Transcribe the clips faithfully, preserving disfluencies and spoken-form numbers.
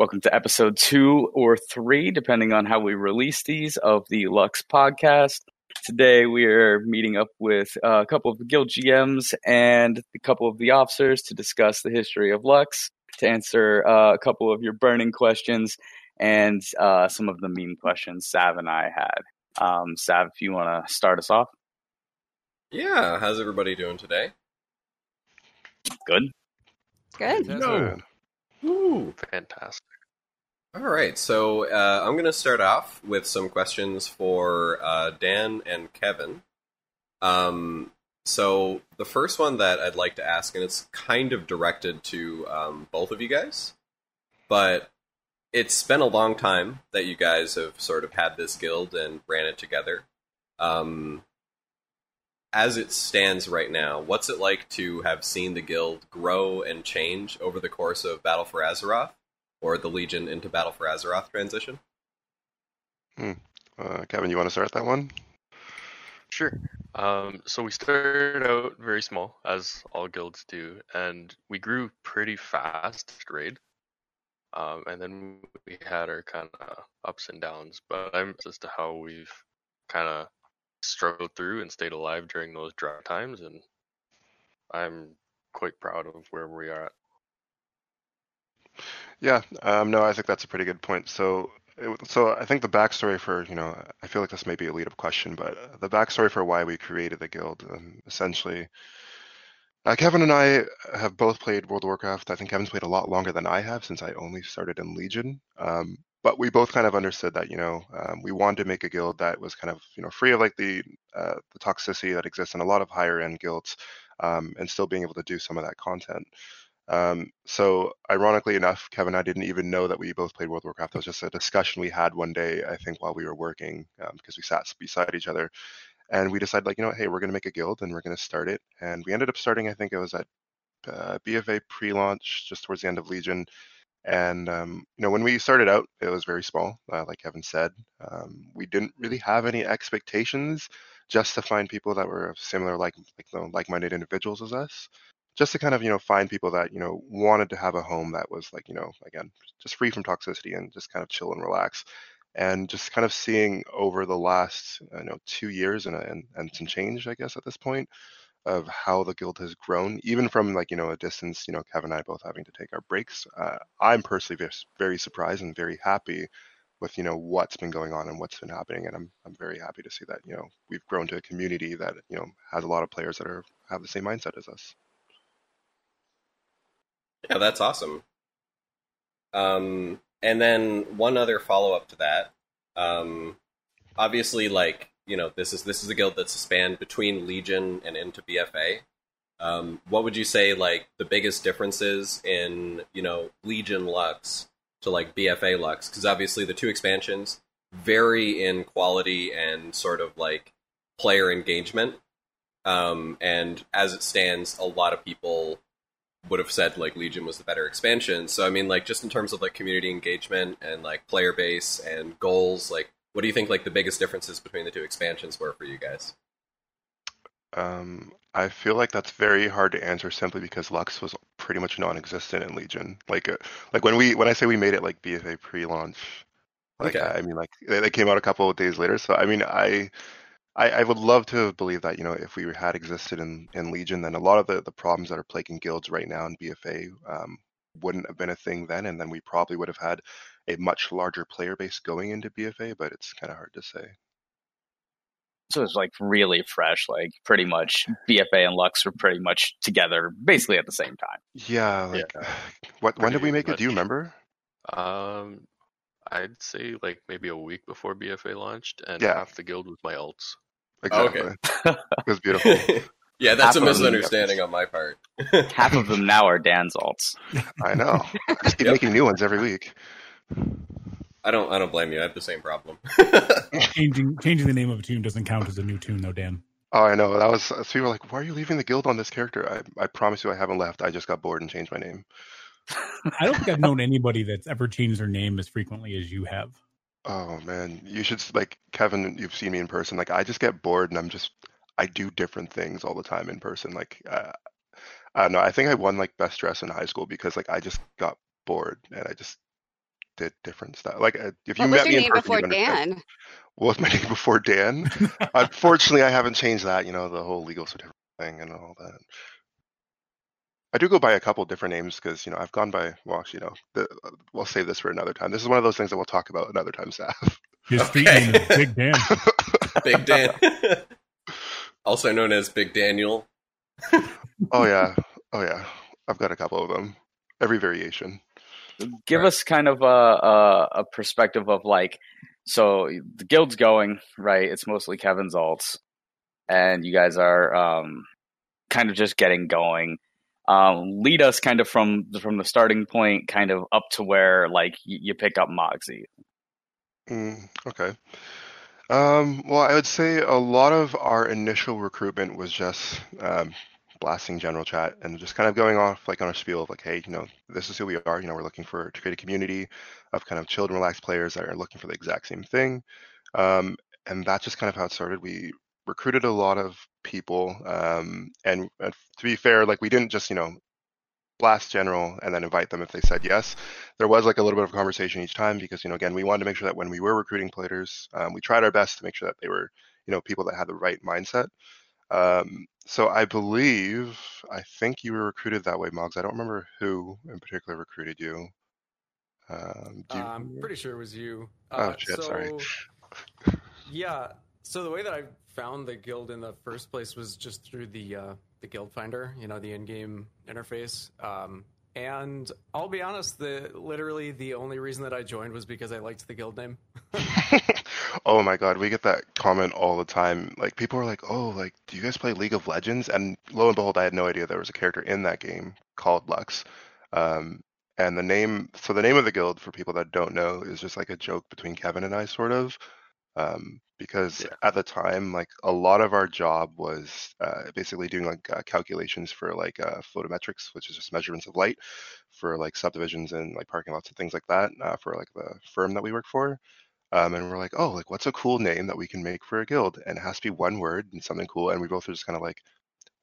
Welcome to episode two or three, depending on how we release these, of the Lux podcast. Today we are meeting up with a couple of guild G Ms and a couple of the officers to discuss the history of Lux, to answer uh, a couple of your burning questions, and uh, some of the meme questions Sav and I had. Um, Sav, if you want to start us off. Yeah, how's everybody doing today? Good. Good. No. Ooh, fantastic. All right, so uh, I'm going to start off with some questions for uh, Dan and Kevin. Um, so the first one that I'd like to ask, and it's kind of directed to um, both of you guys, but it's been a long time that you guys have sort of had this guild and ran it together. Um, as it stands right now, what's it like to have seen the guild grow and change over the course of Battle for Azeroth, or the Legion into Battle for Azeroth transition? Hmm. Uh, Kevin, you want to start that one? Sure. Um, so we started out very small, as all guilds do, and we grew pretty fast, grade. Um, and then we had our kind of ups and downs, but I'm as to how we've kind of struggled through and stayed alive during those dry times, and I'm quite proud of where we are at. Yeah, um, no, I think that's a pretty good point. So, it, so I think the backstory for, you know, I feel like this may be a lead-up question, but the backstory for why we created the guild, um, essentially. Uh, Kevin and I have both played World of Warcraft. I think Kevin's played a lot longer than I have, since I only started in Legion. Um, but we both kind of understood that, you know, um, we wanted to make a guild that was kind of, you know, free of like the uh, the toxicity that exists in a lot of higher end guilds, um, and still being able to do some of that content. Um, so ironically enough, Kevin and I didn't even know that we both played World of Warcraft. That was just a discussion we had one day, I think, while we were working, um, because we sat beside each other. And we decided, like, you know what, hey, we're going to make a guild and we're going to start it. And we ended up starting, I think it was at uh, B F A pre-launch, just towards the end of Legion. And, um, you know, when we started out, it was very small, uh, like Kevin said. Um, we didn't really have any expectations, just to find people that were similar, like, like you know, like-minded individuals as us. Just to kind of, you know, find people that, you know, wanted to have a home that was, like, you know, again, just free from toxicity and just kind of chill and relax. And just kind of seeing over the last, I know, two years and, and and some change, I guess, at this point, of how the guild has grown, even from, like, you know, a distance, you know, Kevin and I both having to take our breaks. Uh, I'm personally very, very surprised and very happy with, you know, what's been going on and what's been happening. And I'm I'm very happy to see that, you know, we've grown to a community that, you know, has a lot of players that are have the same mindset as us. Yeah, that's awesome. Um... And then one other follow-up to that, um, obviously, like, you know, this is this is a guild that's spanned between Legion and into B F A. Um, what would you say, like, the biggest differences in, you know, Legion Lux to, like, B F A Lux? Because obviously the two expansions vary in quality and sort of, like, player engagement. Um, and as it stands, a lot of people would have said, like, Legion was the better expansion. So, I mean, like, just in terms of, like, community engagement and, like, player base and goals, like, what do you think, like, the biggest differences between the two expansions were for you guys? Um, I feel like that's very hard to answer, simply because Lux was pretty much non-existent in Legion. Like, uh, like when we when I say we made it, like, B F A pre-launch, like, okay. I mean, like, they came out a couple of days later. So, I mean, I... I, I would love to believe that, you know, if we had existed in, in Legion, then a lot of the, the problems that are plaguing guilds right now in B F A um, wouldn't have been a thing then, and then we probably would have had a much larger player base going into B F A, but it's kind of hard to say. So it's, like, really fresh, like, pretty much B F A and Lux were pretty much together basically at the same time. Yeah, like, yeah. What, when did we make much. it? Do you remember? Um... I'd say, like, maybe a week before B F A launched, and yeah. half the guild with my ults. Exactly. Oh, okay. It was beautiful. Yeah, that's half a misunderstanding on my part. Half of them now are Dan's ults. I know. I just keep yep. making new ones every week. I don't I don't blame you. I have the same problem. changing changing the name of a tune doesn't count as a new tune, though, Dan. Oh, I know. That was so people were like, why are you leaving the guild on this character? I, I promise you I haven't left. I just got bored and changed my name. I don't think I've known anybody that's ever changed their name as frequently as you have. Oh, man. You should, like, Kevin, you've seen me in person. Like, I just get bored, and I'm just, I do different things all the time in person. Like, uh, I don't know. I think I won, like, best dress in high school because, like, I just got bored, and I just the difference. That like uh, if you met me in person, you understand. What was my name before Dan? Unfortunately, I haven't changed that. You know, the whole legal certificate thing and all that. I do go by a couple different names because, you know, I've gone by, well, actually, you know, the, we'll save this for another time. This is one of those things that we'll talk about another time, Sav. His street name is Big Dan. Big Dan. Also known as Big Daniel. Oh, yeah. Oh, yeah. I've got a couple of them. Every variation. Give right. us kind of a, a, a perspective of, like, so the guild's going, right? It's mostly Kevin's alts. And you guys are um, kind of just getting going. Um, lead us kind of from from the starting point, kind of up to where like y- you pick up Moggsy. Mm, okay. Um, well, I would say a lot of our initial recruitment was just um, blasting general chat and just kind of going off like on a spiel of like, hey, you know, this is who we are. You know, we're looking for to create a community of kind of chill and relaxed players that are looking for the exact same thing. Um, and that's just kind of how it started. We recruited a lot of people, um, and uh, to be fair, like we didn't just, you know, blast general and then invite them if they said yes. There was like a little bit of a conversation each time because, you know, again, we wanted to make sure that when we were recruiting players, um, we tried our best to make sure that they were, you know, people that had the right mindset. Um, so I believe, I think you were recruited that way, Moggs. I don't remember who in particular recruited you. Um, do you... Uh, I'm pretty sure it was you. Uh, oh, shit, so... sorry. Yeah. So the way that I found the guild in the first place was just through the uh, the guild finder, you know, the in-game interface. Um, and I'll be honest, the literally the only reason that I joined was because I liked the guild name. Oh my god, we get that comment all the time. Like people are like, "Oh, like do you guys play League of Legends?" And lo and behold, I had no idea there was a character in that game called Lux. Um, and the name, so the name of the guild for people that don't know is just like a joke between Kevin and I, sort of. Um, because yeah. At the time, like a lot of our job was uh, basically doing like uh, calculations for like uh, photometrics, which is just measurements of light for like subdivisions and like parking lots and things like that uh, for like the firm that we work for. Um, and we're like, oh, like what's a cool name that we can make for a guild? And it has to be one word and something cool. And we both are just kind of like,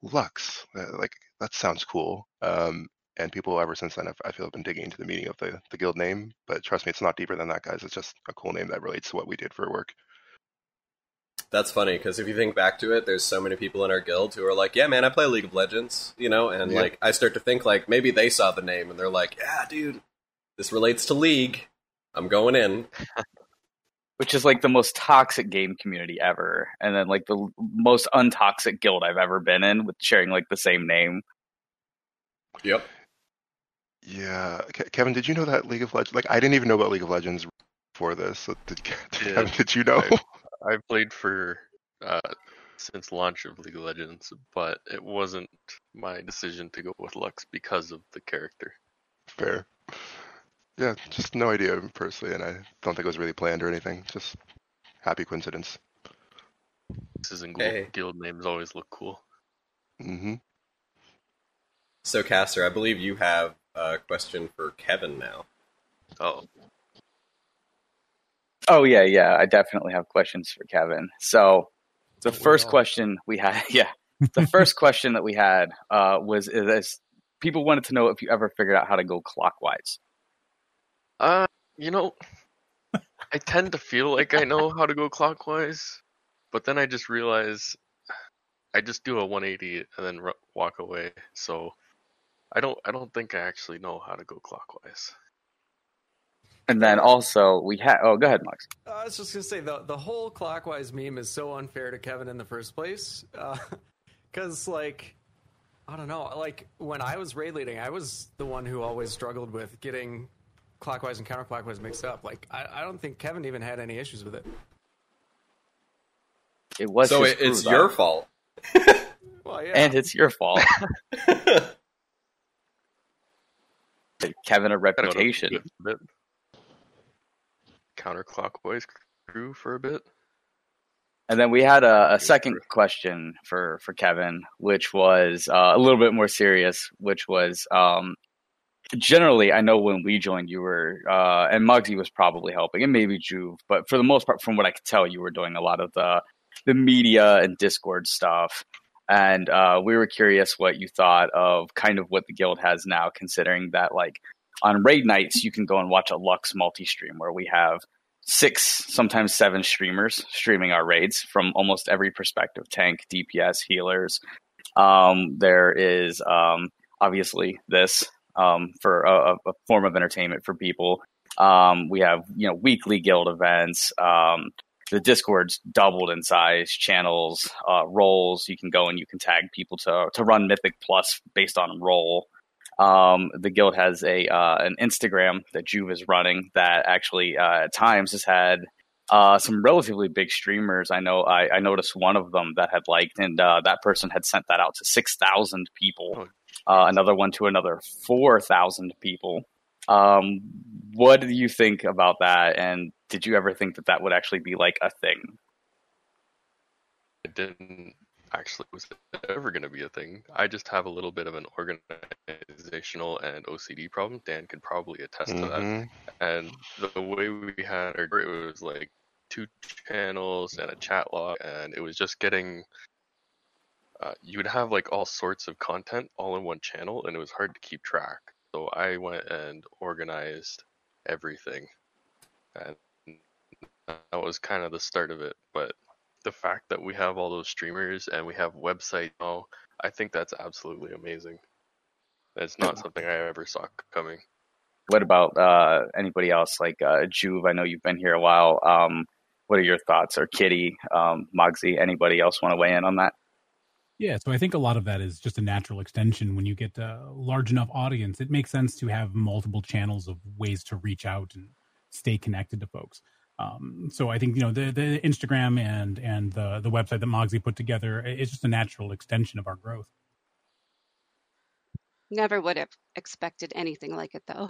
Lux, uh, like that sounds cool. Um, and people ever since then, have, I feel, have been digging into the meaning of the, the guild name. But trust me, it's not deeper than that, guys. It's just a cool name that relates to what we did for work. That's funny, because if you think back to it, there's so many people in our guild who are like, yeah, man, I play League of Legends, you know? And yeah. like I start to think, like, maybe they saw the name, and they're like, yeah, dude, this relates to League. I'm going in. Which is, like, the most toxic game community ever. And then, like, the most untoxic guild I've ever been in, with sharing, like, the same name. Yep. Yeah, Kevin, did you know that League of Legends? Like, I didn't even know about League of Legends before this. So did, did, yeah. Kevin, did you know? I, I've played for uh, since launch of League of Legends, but it wasn't my decision to go with Lux because of the character. Fair. Yeah, just no idea personally, and I don't think it was really planned or anything. Just happy coincidence. This and hey. Guild names always look cool. Mm-hmm. So, Caster, I believe you have Uh, question for Kevin now. Oh. Oh, yeah, yeah. I definitely have questions for Kevin. So the well. first question we had, yeah, the first question that we had uh, was, is people wanted to know if you ever figured out how to go clockwise. Uh, you know, I tend to feel like I know how to go clockwise, but then I just realize I just do a one eighty and then r- walk away. So I don't I don't think I actually know how to go clockwise. And then also we had oh go ahead, Max. Uh, I was just gonna say the the whole clockwise meme is so unfair to Kevin in the first place. Uh, cause like I don't know, like when I was raid leading, I was the one who always struggled with getting clockwise and counterclockwise mixed up. Like I, I don't think Kevin even had any issues with it. It was So it, it's your fault. Well, yeah. And it's your fault. Kevin a reputation. Counterclockwise crew for a bit. And then we had a, a second question for, for Kevin, which was uh, a little bit more serious, which was um, generally, I know when we joined, you were, uh, and Moggsy was probably helping, and maybe Juve, but for the most part, from what I could tell, you were doing a lot of the, the media and Discord stuff. And uh, we were curious what you thought of kind of what the guild has now, considering that like on raid nights, you can go and watch a Lux multi-stream where we have six, sometimes seven streamers streaming our raids from almost every perspective: tank, D P S, healers. Um, there is um, obviously this um, for a, a form of entertainment for people. Um, we have, you know, weekly guild events. Um, the Discord's doubled in size, channels, uh, roles. You can go and you can tag people to to run Mythic Plus based on role. Um, the guild has a uh, an Instagram that Juve is running that actually uh, at times has had uh, some relatively big streamers. I know I, I noticed one of them that had liked, and uh, that person had sent that out to six thousand people. Uh, another one to another four thousand people. Um, what do you think about that? And did you ever think that that would actually be like a thing? I didn't. Actually, was it ever going to be a thing? I just have a little bit of an organizational and O C D problem. Dan could probably attest mm-hmm. to that. And the way we had our group, it was like two channels and a chat log, and it was just getting... Uh, you would have like all sorts of content all in one channel, and it was hard to keep track. So I went and organized everything. And that was kind of the start of it, but... the fact that we have all those streamers and we have website now, I think that's absolutely amazing. It's not something I ever saw coming. What about uh, anybody else? Like uh, Juve, I know you've been here a while. Um, what are your thoughts? Or Kitty, um, Moggsy, anybody else want to weigh in on that? Yeah, so I think a lot of that is just a natural extension. When you get a large enough audience, it makes sense to have multiple channels of ways to reach out and stay connected to folks. Um, so I think, you know, the, the Instagram and, and the, the website that Moggsy put together is just a natural extension of our growth. Never would have expected anything like it, though.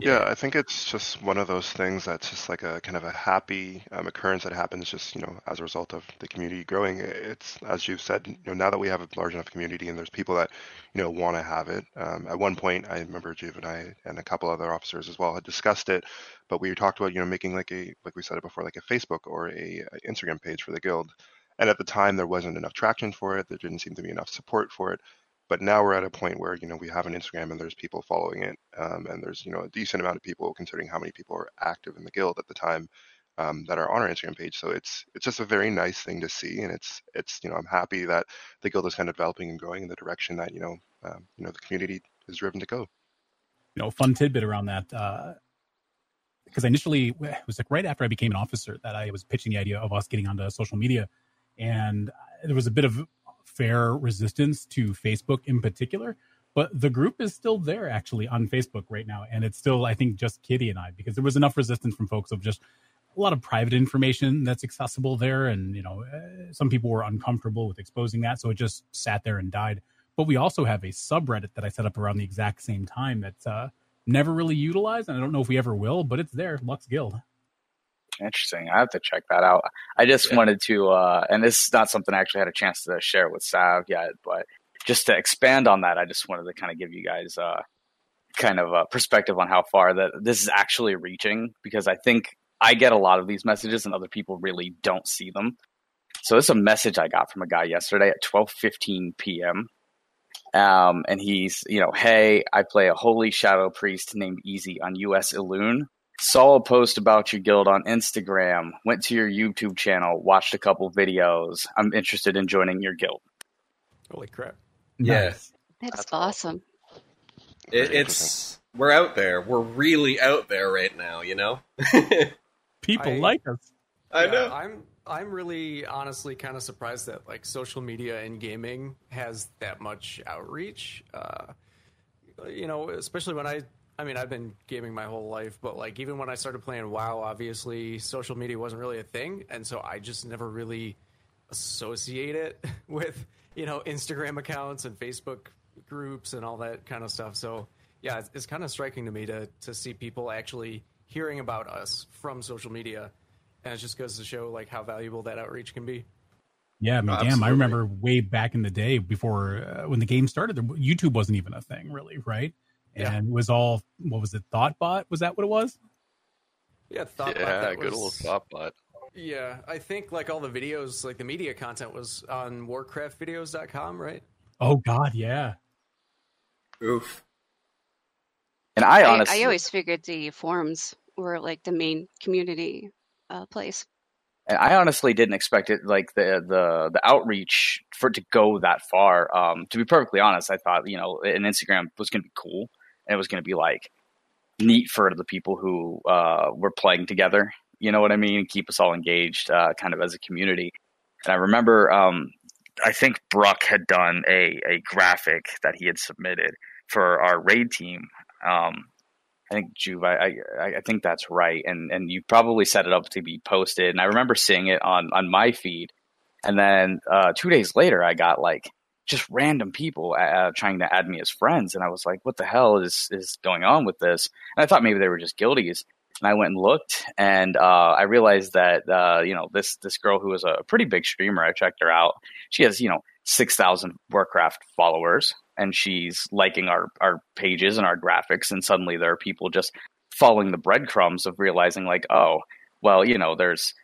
Yeah, I think it's just one of those things that's just like a kind of a happy um, occurrence that happens just, you know, as a result of the community growing. It's, as you've said, you know, now that we have a large enough community and there's people that, you know, want to have it. Um, at one point, I remember Juve and I and a couple other officers as well had discussed it, but we talked about, you know, making like a, like we said it before, like a Facebook or a, a Instagram page for the guild. And at the time, there wasn't enough traction for it. There didn't seem to be enough support for it. But now we're at a point where, you know, we have an Instagram and there's people following it. Um, and there's, you know, a decent amount of people considering how many people are active in the guild at the time um, that are on our Instagram page. So it's it's just a very nice thing to see. And it's, it's you know, I'm happy that the guild is kind of developing and growing in the direction that, you know, um, you know, the community is driven to go. You know, fun tidbit around that. Uh, because initially, it was like right after I became an officer that I was pitching the idea of us getting onto social media. And there was a bit of fair resistance to Facebook in particular, but the group is still there actually on Facebook right now, and it's still, I think, just Kitty and I, because there was enough resistance from folks of just a lot of private information that's accessible there, and you know, some people were uncomfortable with exposing that, so it just sat there and died. But we also have a subreddit that I set up around the exact same time that's uh never really utilized, and I don't know if we ever will, but it's there, Lux Guild. Interesting. I have to check that out. I just yeah. wanted to, uh, and this is not something I actually had a chance to share with Sav yet, but just to expand on that, I just wanted to kind of give you guys uh, kind of a perspective on how far that this is actually reaching, because I think I get a lot of these messages and other people really don't see them. So this is a message I got from a guy yesterday at twelve fifteen p.m. Um, and he's, you know, hey, I play a holy shadow priest named Easy on U S Elune. Saw a post about your guild on Instagram, went to your YouTube channel, watched a couple videos. I'm interested in joining your guild. Holy crap. Yes. Nice. That's, That's awesome. It, it's, we're out there. We're really out there right now, you know? People I, like us. I yeah, know. I'm, I'm really honestly kind of surprised that like social media and gaming has that much outreach. Uh, you know, especially when I, I mean, I've been gaming my whole life, but like even when I started playing WoW, obviously social media wasn't really a thing, and so I just never really associate it with, you know, Instagram accounts and Facebook groups and all that kind of stuff. So yeah, it's, it's kind of striking to me to to see people actually hearing about us from social media, and it just goes to show like how valuable that outreach can be. Yeah, I mean, damn, I remember way back in the day before uh, when the game started, YouTube wasn't even a thing, really, right? Yeah. And it was all, what was it, ThoughtBot? Was that what it was? Yeah, ThoughtBot. Yeah, that good was, old ThoughtBot. Yeah, I think like all the videos, like the media content was on warcraft videos dot com, right? Oh, God, yeah. Oof. And I honestly... I, I always figured the forums were like the main community uh, place. And I honestly didn't expect it, like the the, the outreach for it to go that far. Um, to be perfectly honest, I thought, you know, an Instagram was going to be cool. And it was going to be like neat for the people who uh, were playing together. You know what I mean? Keep us all engaged uh, kind of as a community. And I remember, um, I think Brock had done a, a graphic that he had submitted for our raid team. Um, I think Juve, I, I, I think that's right. And and you probably set it up to be posted. And I remember seeing it on, on my feed. And then uh, two days later, I got like just random people uh, trying to add me as friends. And I was like, what the hell is, is going on with this? And I thought maybe they were just guildies. And I went and looked, and uh, I realized that uh, you know this this girl who was a pretty big streamer. I checked her out. She has you know six thousand Warcraft followers, and she's liking our, our pages and our graphics. And suddenly, there are people just following the breadcrumbs of realizing, like, oh, well, you know, there's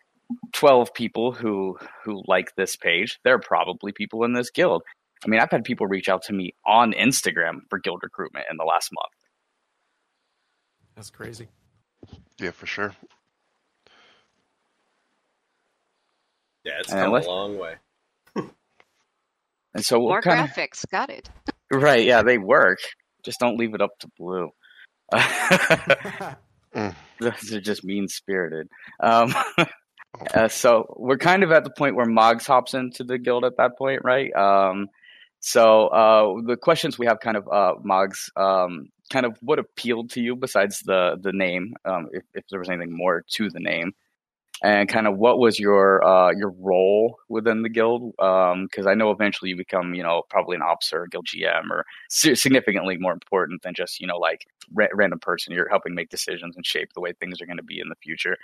twelve people who who like this page. They're probably people in this guild. I mean, I've had people reach out to me on Instagram for guild recruitment in the last month. That's crazy. Yeah, for sure. Yeah, it's come a long way. And so what more kinda... graphics, got it. Right, yeah, they work. Just don't leave it up to Blue. They're just mean-spirited. Um, uh, so we're kind of at the point where Moggs hops into the guild at that point, right? Um, so uh, the questions we have kind of uh, Moggs... Um, kind of what appealed to you besides the the name, um, if, if there was anything more to the name, and kind of what was your uh, your role within the guild? Because um, I know eventually you become, you know, probably an ops or a guild G M, or significantly more important than just, you know, like ra- random person. You're helping make decisions and shape the way things are going to be in the future.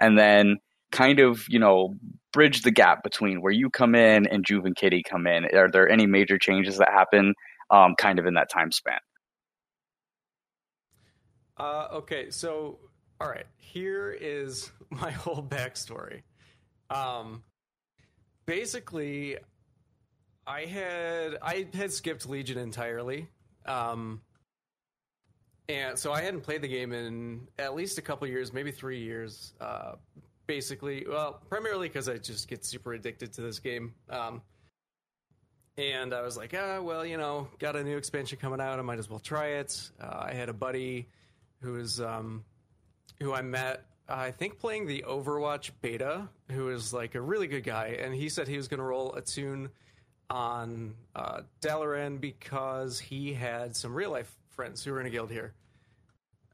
And then kind of, you know, bridge the gap between where you come in and Juve and Kitty come in. Are there any major changes that happen um, kind of in that time span? Uh, okay, so, all right, here is my whole backstory. Um, basically, I had I had skipped Legion entirely, um, and so I hadn't played the game in at least a couple years, maybe three years, uh, basically, well, primarily because I just get super addicted to this game, um, and I was like, ah, well, you know, got a new expansion coming out, I might as well try it. Uh, I had a buddy... who is um, who I met, uh, I think, playing the Overwatch beta, who is, like, a really good guy. And he said he was going to roll a tune on uh, Dalaran because he had some real-life friends who were in a guild here.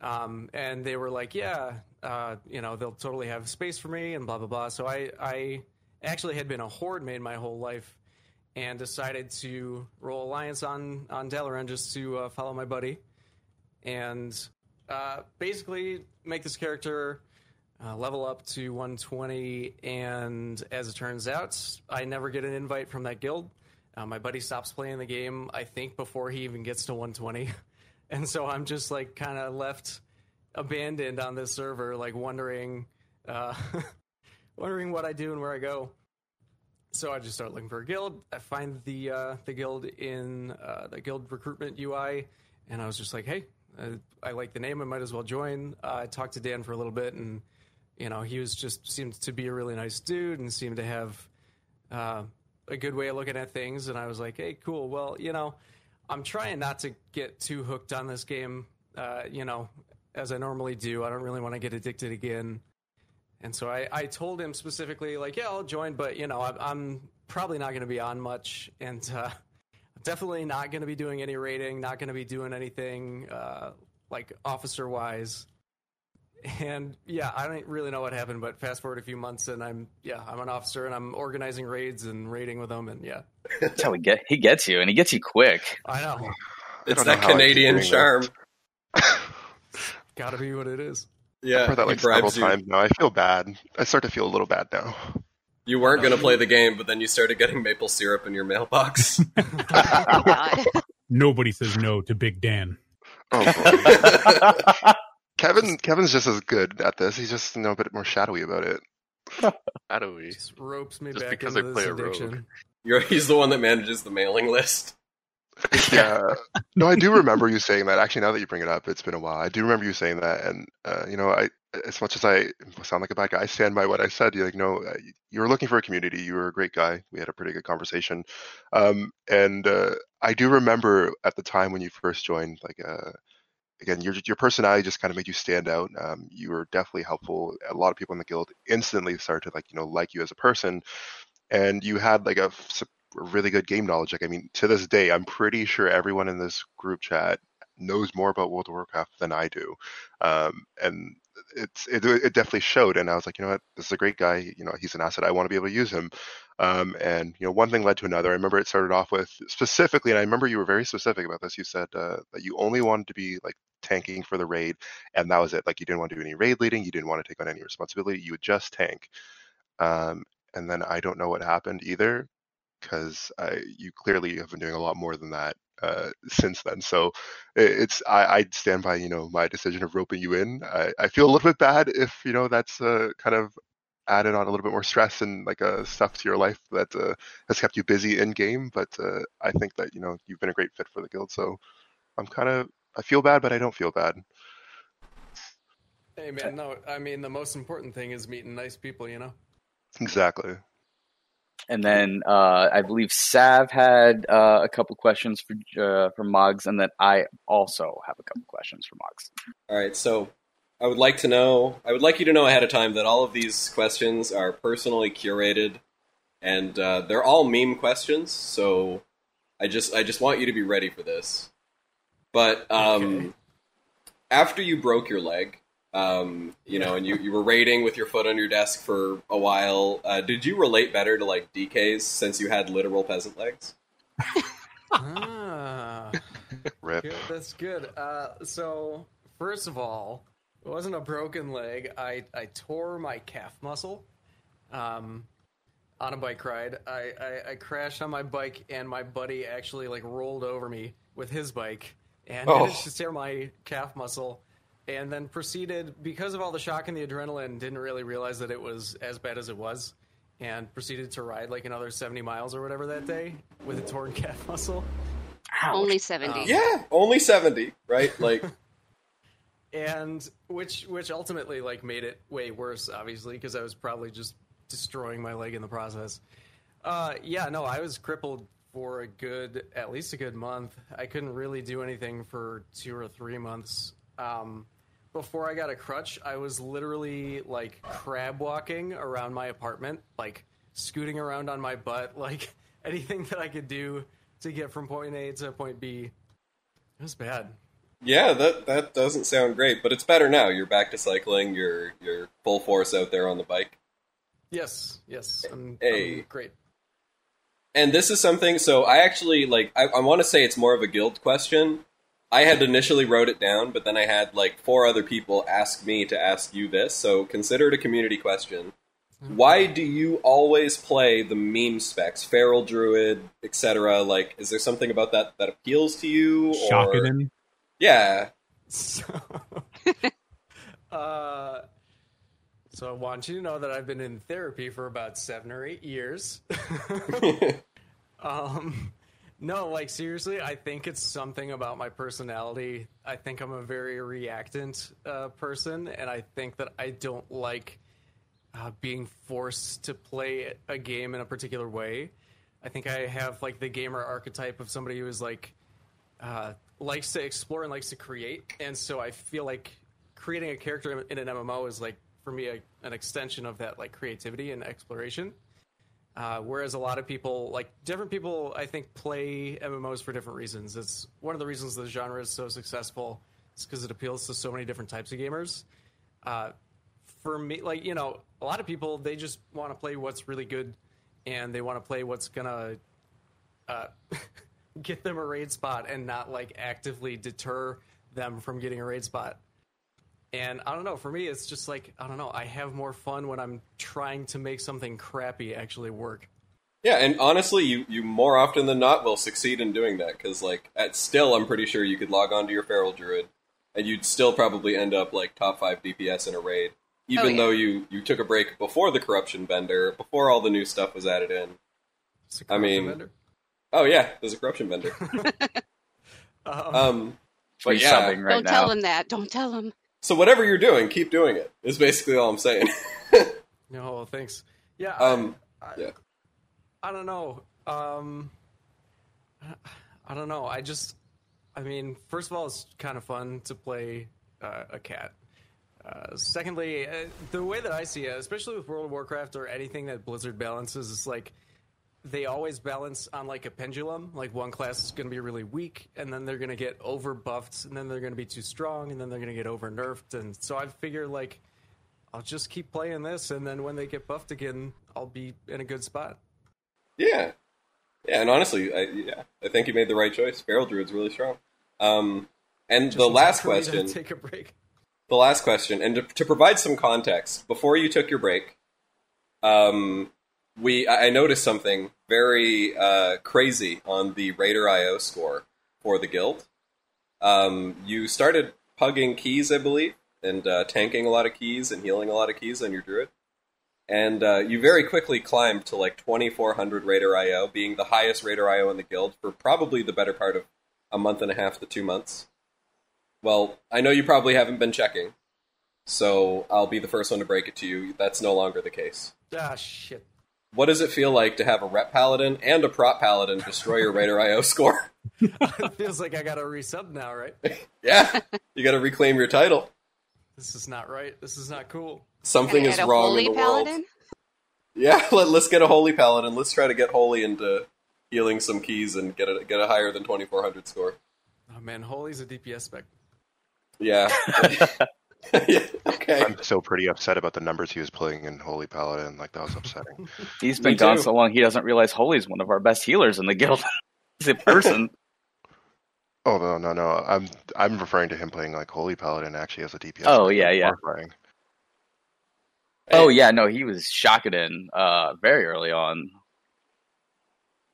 Um, and they were like, yeah, uh, you know, they'll totally have space for me and blah, blah, blah. So I, I actually had been a horde maid my whole life and decided to roll Alliance on, on Dalaran just to uh, follow my buddy. And... Uh, basically, make this character uh, level up to one twenty, and as it turns out, I never get an invite from that guild. Uh, my buddy stops playing the game, I think, before he even gets to one twenty, and so I'm just, like, kind of left abandoned on this server, like, wondering, uh, wondering what I do and where I go. So I just start looking for a guild. I find the uh, the guild in uh, the guild recruitment U I, and I was just like, hey. I like the name. I might as well join. Uh, I talked to Dan for a little bit, and you know, he was just seemed to be a really nice dude, and seemed to have uh, a good way of looking at things. And I was like, "Hey, cool. Well, you know, I'm trying not to get too hooked on this game, uh, you know, as I normally do. I don't really want to get addicted again." And so I, I told him specifically, like, "Yeah, I'll join, but you know, I'm, I'm probably not going to be on much, and." Uh, Definitely not going to be doing any raiding, not going to be doing anything, uh, like, officer-wise. And, yeah, I don't really know what happened, but fast forward a few months, and I'm, yeah, I'm an officer, and I'm organizing raids and raiding with them, and, yeah. That's how he, get, he gets you, and he gets you quick. I know. It's I that know Canadian charm. Gotta be what it is. Yeah, I've heard that, like, several times now. I feel bad. I start to feel a little bad now. You weren't going to play the game, but then you started getting maple syrup in your mailbox. Nobody says no to Big Dan. Oh, boy. Kevin, Kevin's just as good at this. He's just you know, a bit more shadowy about it. Shadowy. Just ropes me just back into this addiction. Rogue. You're, he's the one that manages the mailing list. Yeah. No, I do remember you saying that. Actually, now that you bring it up, it's been a while. I do remember you saying that. And, uh, you know, I, as much as I sound like a bad guy, I stand by what I said. You're like, no, you were looking for a community. You were a great guy. We had a pretty good conversation. Um, and uh, I do remember at the time when you first joined, like, uh, again, your your personality just kind of made you stand out. Um, you were definitely helpful. A lot of people in the guild instantly started to, like, you know, like you as a person. And you had, like, a really good game knowledge. Like, I mean, to this day, I'm pretty sure everyone in this group chat knows more about World of Warcraft than I do. Um, and it's it, it definitely showed. And I was like, you know what, this is a great guy. You know, he's an asset. I want to be able to use him. Um, and, you know, one thing led to another. I remember it started off with specifically, and I remember you were very specific about this. You said uh, that you only wanted to be, like, tanking for the raid. And that was it. Like, you didn't want to do any raid leading. You didn't want to take on any responsibility. You would just tank. Um, and then I don't know what happened either, because you clearly have been doing a lot more than that uh, since then. So it's I, I stand by, you know, my decision of roping you in. I, I feel a little bit bad if, you know, that's uh, kind of added on a little bit more stress and, like, uh, stuff to your life that uh, has kept you busy in game. But uh, I think that, you know, you've been a great fit for the guild. So I'm kind of, I feel bad, but I don't feel bad. Hey, man, no, I mean, the most important thing is meeting nice people, you know? Exactly. And then uh, I believe Sav had uh, a couple questions for uh, for Moggs, and then I also have a couple questions for Moggs. All right, so I would like to know, I would like you to know ahead of time that all of these questions are personally curated, and uh, they're all meme questions. So I just I just want you to be ready for this. But um, okay. After you broke your leg, Um, you know, and you, you were raiding with your foot on your desk for a while. Uh, did you relate better to, like, D Ks since you had literal peasant legs? ah, Rip. Good, that's good. Uh, so, first of all, it wasn't a broken leg. I, I tore my calf muscle um, on a bike ride. I, I, I crashed on my bike, and my buddy actually, like, rolled over me with his bike and oh. managed to tear my calf muscle. And then proceeded, because of all the shock and the adrenaline, didn't really realize that it was as bad as it was, and proceeded to ride, like, another seventy miles or whatever that day with a torn calf muscle. Ouch. Only seventy. Um, yeah, only seventy, right? Like, and which which ultimately, like, made it way worse, obviously, because I was probably just destroying my leg in the process. Uh, yeah, no, I was crippled for a good, at least a good month. I couldn't really do anything for two or three months. Um, Before I got a crutch, I was literally, like, crab walking around my apartment, like, scooting around on my butt, like, anything that I could do to get from point A to point B. It was bad. Yeah, that that doesn't sound great, but it's better now. You're back to cycling. You're you're full force out there on the bike. Yes, yes, I'm, hey. I'm great. And this is something. So I actually like. I, I want to say it's more of a guild question. I had initially wrote it down, but then I had, like, four other people ask me to ask you this, so consider it a community question. Why do you always play the meme specs, Feral Druid, et cetera? Like, is there something about that that appeals to you? Or... Shockadin? Yeah. So, uh, so I want you to know that I've been in therapy for about seven or eight years. um... No, like, seriously, I think it's something about my personality. I think I'm a very reactant uh, person, and I think that I don't like uh, being forced to play a game in a particular way. I think I have, like, the gamer archetype of somebody who is, like, uh, likes to explore and likes to create, and so I feel like creating a character in an M M O is, like, for me, a, an extension of that, like, creativity and exploration. Uh, whereas a lot of people, like, different people, I think, play M M Os for different reasons. It's one of the reasons the genre is so successful. It's because it appeals to so many different types of gamers. Uh, for me, like, you know, a lot of people, they just want to play what's really good, and they want to play what's going to uh, get them a raid spot and not, like, actively deter them from getting a raid spot. And I don't know, for me, it's just like, I don't know, I have more fun when I'm trying to make something crappy actually work. Yeah, and honestly, you, you more often than not will succeed in doing that, because, like, at still, I'm pretty sure you could log on to your Feral Druid, and you'd still probably end up, like, top five D P S in a raid, even oh, yeah. though you, you took a break before the Corruption Bender, before all the new stuff was added in. I mean, bender? Oh yeah, there's a corruption vendor. um, um, but yeah, right don't now. tell him that. Don't tell him. So whatever you're doing, keep doing it. Is basically all I'm saying. No, thanks. Yeah. Um. I, yeah. I, I don't know. Um. I don't know. I just. I mean, first of all, it's kind of fun to play uh, a cat. Uh, secondly, uh, the way that I see it, especially with World of Warcraft or anything that Blizzard balances, it's like they always balance on like a pendulum. Like one class is going to be really weak, and then they're going to get over buffed, and then they're going to be too strong, and then they're going to get over nerfed. And so I figure like I'll just keep playing this, and then when they get buffed again, I'll be in a good spot. Yeah, yeah, and honestly, I, yeah, I think you made the right choice. Feral Druid's really strong. Um, and just the last question. Take a break. The last question, and to, to provide some context, before you took your break, um, we I noticed something very uh, crazy on the Raider dot I O score for the guild. Um, you started pugging keys, I believe, and uh, tanking a lot of keys and healing a lot of keys on your druid. And uh, you very quickly climbed to like twenty-four hundred Raider dot I O, being the highest Raider dot I O in the guild for probably the better part of a month and a half to two months. Well, I know you probably haven't been checking, so I'll be the first one to break it to you. That's no longer the case. Ah, shit. What does it feel like to have a Rep Paladin and a Prot Paladin destroy your Raider dot I O score? It feels like I gotta resub now, right? Yeah, you gotta reclaim your title. This is not right. This is not cool. Something is wrong in the Paladin? World. Yeah, let, let's get a Holy Paladin. Let's try to get Holy into healing some keys and get a, get a higher than twenty-four hundred score. Oh man, Holy's a D P S spec. Yeah. Yeah. Okay. I'm so pretty upset about the numbers he was playing in Holy Paladin. Like, that was upsetting. He's been Me gone too. so long, he doesn't realize Holy's one of our best healers in the guild. He's a person. Oh, no, no, no. I'm I'm referring to him playing, like, Holy Paladin actually as a D P S. Oh, yeah, yeah. Hey. Oh, yeah, no, he was Shockadin uh, very early on.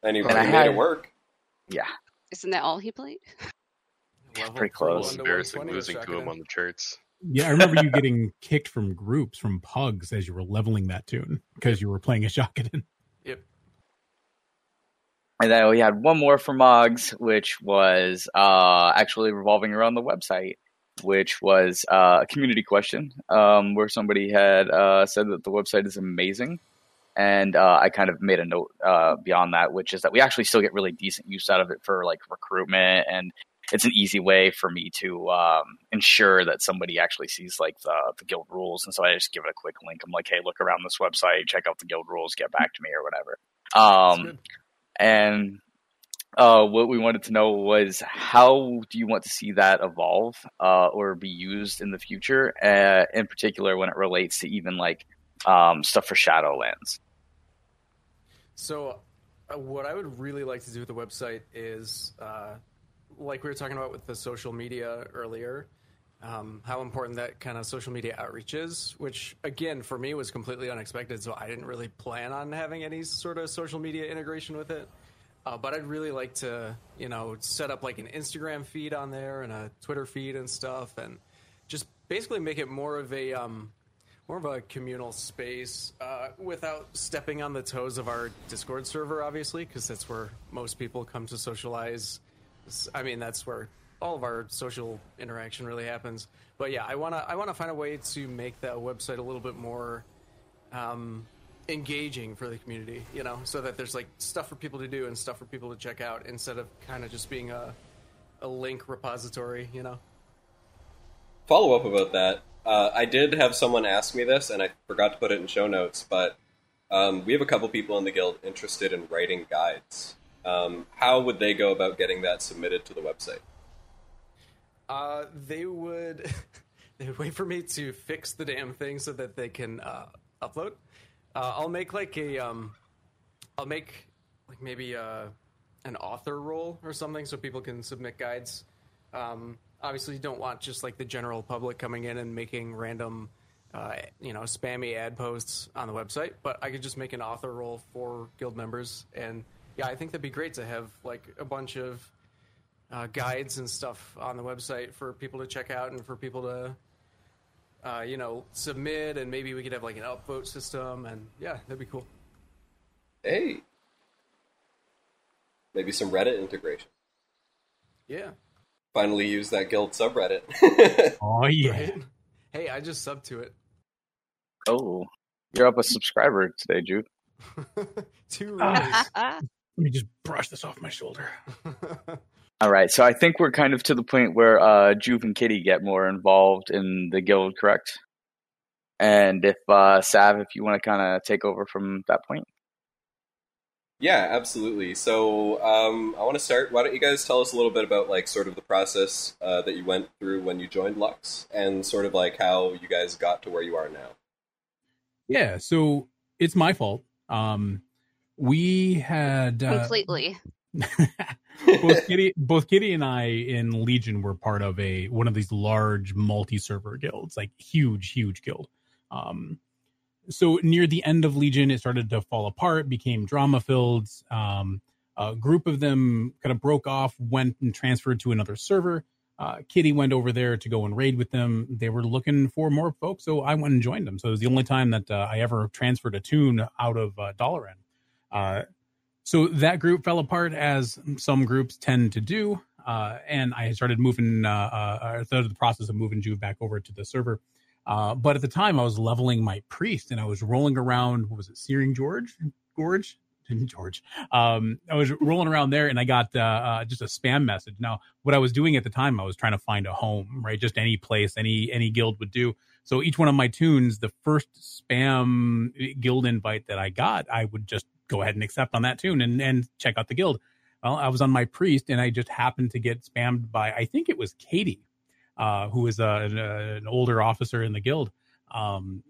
And he and made had... it work. Yeah. Isn't that all he played? Level pretty close. It's embarrassing losing to him on the charts. Yeah, I remember you getting kicked from groups, from pugs, as you were leveling that tune, because you were playing a Shockadin. Yep. And then we had one more for Moggs, which was uh, actually revolving around the website, which was uh, a community question, um, where somebody had uh, said that the website is amazing. And uh, I kind of made a note uh, beyond that, which is that we actually still get really decent use out of it for like recruitment, and it's an easy way for me to um, ensure that somebody actually sees like the, the guild rules. And so I just give it a quick link. I'm like, hey, look around this website, check out the guild rules, get back to me or whatever. Um, and uh, what we wanted to know was, how do you want to see that evolve uh, or be used in the future? Uh, in particular, when it relates to even like um, stuff for Shadowlands. So uh, what I would really like to do with the website is... Uh... like we were talking about with the social media earlier, um, how important that kind of social media outreach is, which, again, for me was completely unexpected, so I didn't really plan on having any sort of social media integration with it. Uh, but I'd really like to, you know, set up like an Instagram feed on there and a Twitter feed and stuff, and just basically make it more of a um, more of a communal space uh, without stepping on the toes of our Discord server, obviously, because that's where most people come to socialize. I mean, that's where all of our social interaction really happens. But yeah, I wanna I wanna find a way to make that website a little bit more um, engaging for the community, you know, so that there's like stuff for people to do and stuff for people to check out, instead of kind of just being a a link repository, you know. Follow up about that. Uh, I did have someone ask me this, and I forgot to put it in show notes, but um, we have a couple people in the guild interested in writing guides. Um, how would they go about getting that submitted to the website? Uh, they would they would wait for me to fix the damn thing so that they can uh, upload. Uh, I'll make like a um, I'll make like maybe uh, an author role or something so people can submit guides. Um, obviously, you don't want just like the general public coming in and making random uh, you know spammy ad posts on the website. But I could just make an author role for guild members. And yeah, I think that'd be great to have like a bunch of uh, guides and stuff on the website for people to check out and for people to, uh, you know, submit, and maybe we could have like an upvote system, and yeah, that'd be cool. Hey. Maybe some Reddit integration. Yeah. Finally use that guild subreddit. Oh, yeah. Right? Hey, I just subbed to it. Oh, you're up a subscriber today, Jude. Two rows. Let me just brush this off my shoulder. All right, so I think we're kind of to the point where uh, Juve and Kitty get more involved in the guild, correct? And if uh, Sav, if you want to kind of take over from that point. Yeah, absolutely. So um, I want to start. Why don't you guys tell us a little bit about like sort of the process uh, that you went through when you joined Lux, and sort of like how you guys got to where you are now. Yeah, so it's my fault. Um, we had uh, completely. both Kitty, both Kitty and I in Legion were part of a one of these large multi-server guilds, like huge, huge guild. Um, so near the end of Legion, it started to fall apart, became drama-filled. Um, a group of them kind of broke off, went and transferred to another server. Uh, Kitty went over there to go and raid with them. They were looking for more folks, so I went and joined them. So it was the only time that uh, I ever transferred a tune out of uh, Dalaran. Uh, so that group fell apart, as some groups tend to do, uh, and I started moving, uh, uh, started the process of moving Juve back over to the server. Uh, but at the time, I was leveling my priest, and I was rolling around, what was it, Searing George? Gorge? George. Um, I was rolling around there and I got uh, uh, just a spam message. Now, what I was doing at the time, I was trying to find a home, right? Just any place, any any guild would do. So each one of my tunes, the first spam guild invite that I got, I would just go ahead and accept on that tune and, and check out the guild. Well, I was on my priest and I just happened to get spammed by, I think it was Katie, uh, who is a, an, uh, an older officer in the guild. Um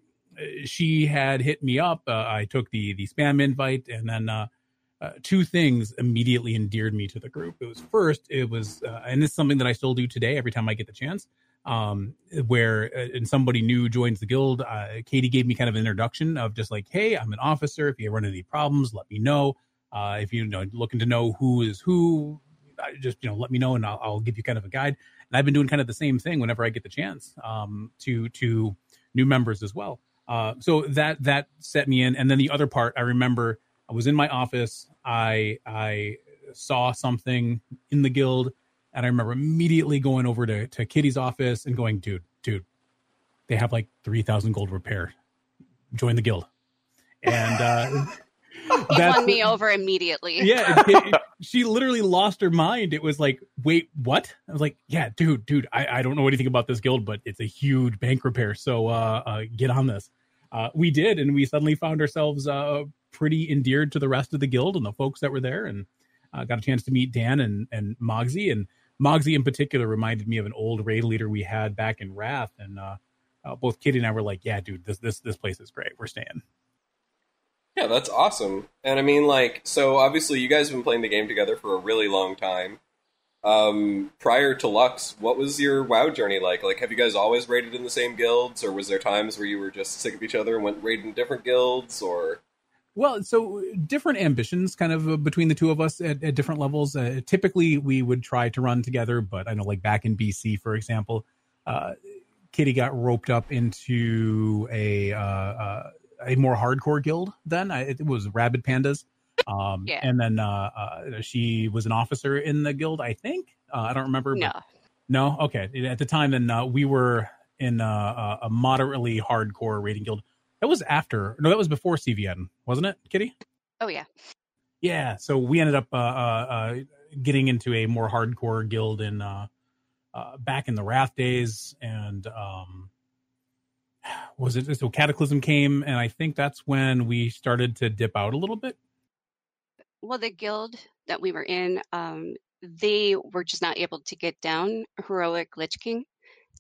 She had hit me up. Uh, I took the the spam invite, and then uh, uh, two things immediately endeared me to the group. It was first, it was, uh, and it's something that I still do today every time I get the chance. Um, where uh, and somebody new joins the guild. Uh, Katie gave me kind of an introduction of just like, "Hey, I'm an officer. If you run into any problems, let me know. Uh, if you, you know looking to know who is who, just you know let me know, and I'll, I'll give you kind of a guide." And I've been doing kind of the same thing whenever I get the chance um, to to new members as well. Uh, so that that set me in. And then the other part, I remember I was in my office. I I saw something in the guild, and I remember immediately going over to, to Kitty's office and going, dude, dude, they have like three thousand gold repair. Join the guild. And uh, that won me over immediately. Yeah. It, it, she literally lost her mind. It was like, wait, what? I was like, yeah, dude, dude, I, I don't know anything about this guild, but it's a huge bank repair. So uh, uh, get on this. Uh, we did, and we suddenly found ourselves uh, pretty endeared to the rest of the guild and the folks that were there, and uh, got a chance to meet Dan and, and Moggsy. And Moggsy in particular reminded me of an old raid leader we had back in Wrath. And uh, uh, both Kitty and I were like, yeah, dude, this this this place is great. We're staying. Yeah, that's awesome. And I mean, like, so obviously you guys have been playing the game together for a really long time. Um, prior to Lux, what was your WoW journey like? Like, have you guys always raided in the same guilds, or was there times where you were just sick of each other and went raiding different guilds, or? Well, so different ambitions kind of between the two of us at, at different levels. Uh, typically, we would try to run together, but I know, like, back in B C, for example, uh, Kitty got roped up into a uh, uh, a more hardcore guild then. I, it was Rabid Pandas. Um, yeah. And then uh, uh, she was an officer in the guild, I think. Uh, I don't remember. No. But, no? Okay. At the time, then uh, we were in uh, a moderately hardcore raiding guild. That was after, no, that was before C V N, wasn't it, Kitty? Oh, yeah. Yeah. So we ended up uh, uh, getting into a more hardcore guild in uh, uh, back in the Wrath days. And um, was it, so Cataclysm came, and I think that's when we started to dip out a little bit. Well, the guild that we were in, um, they were just not able to get down Heroic Lich King,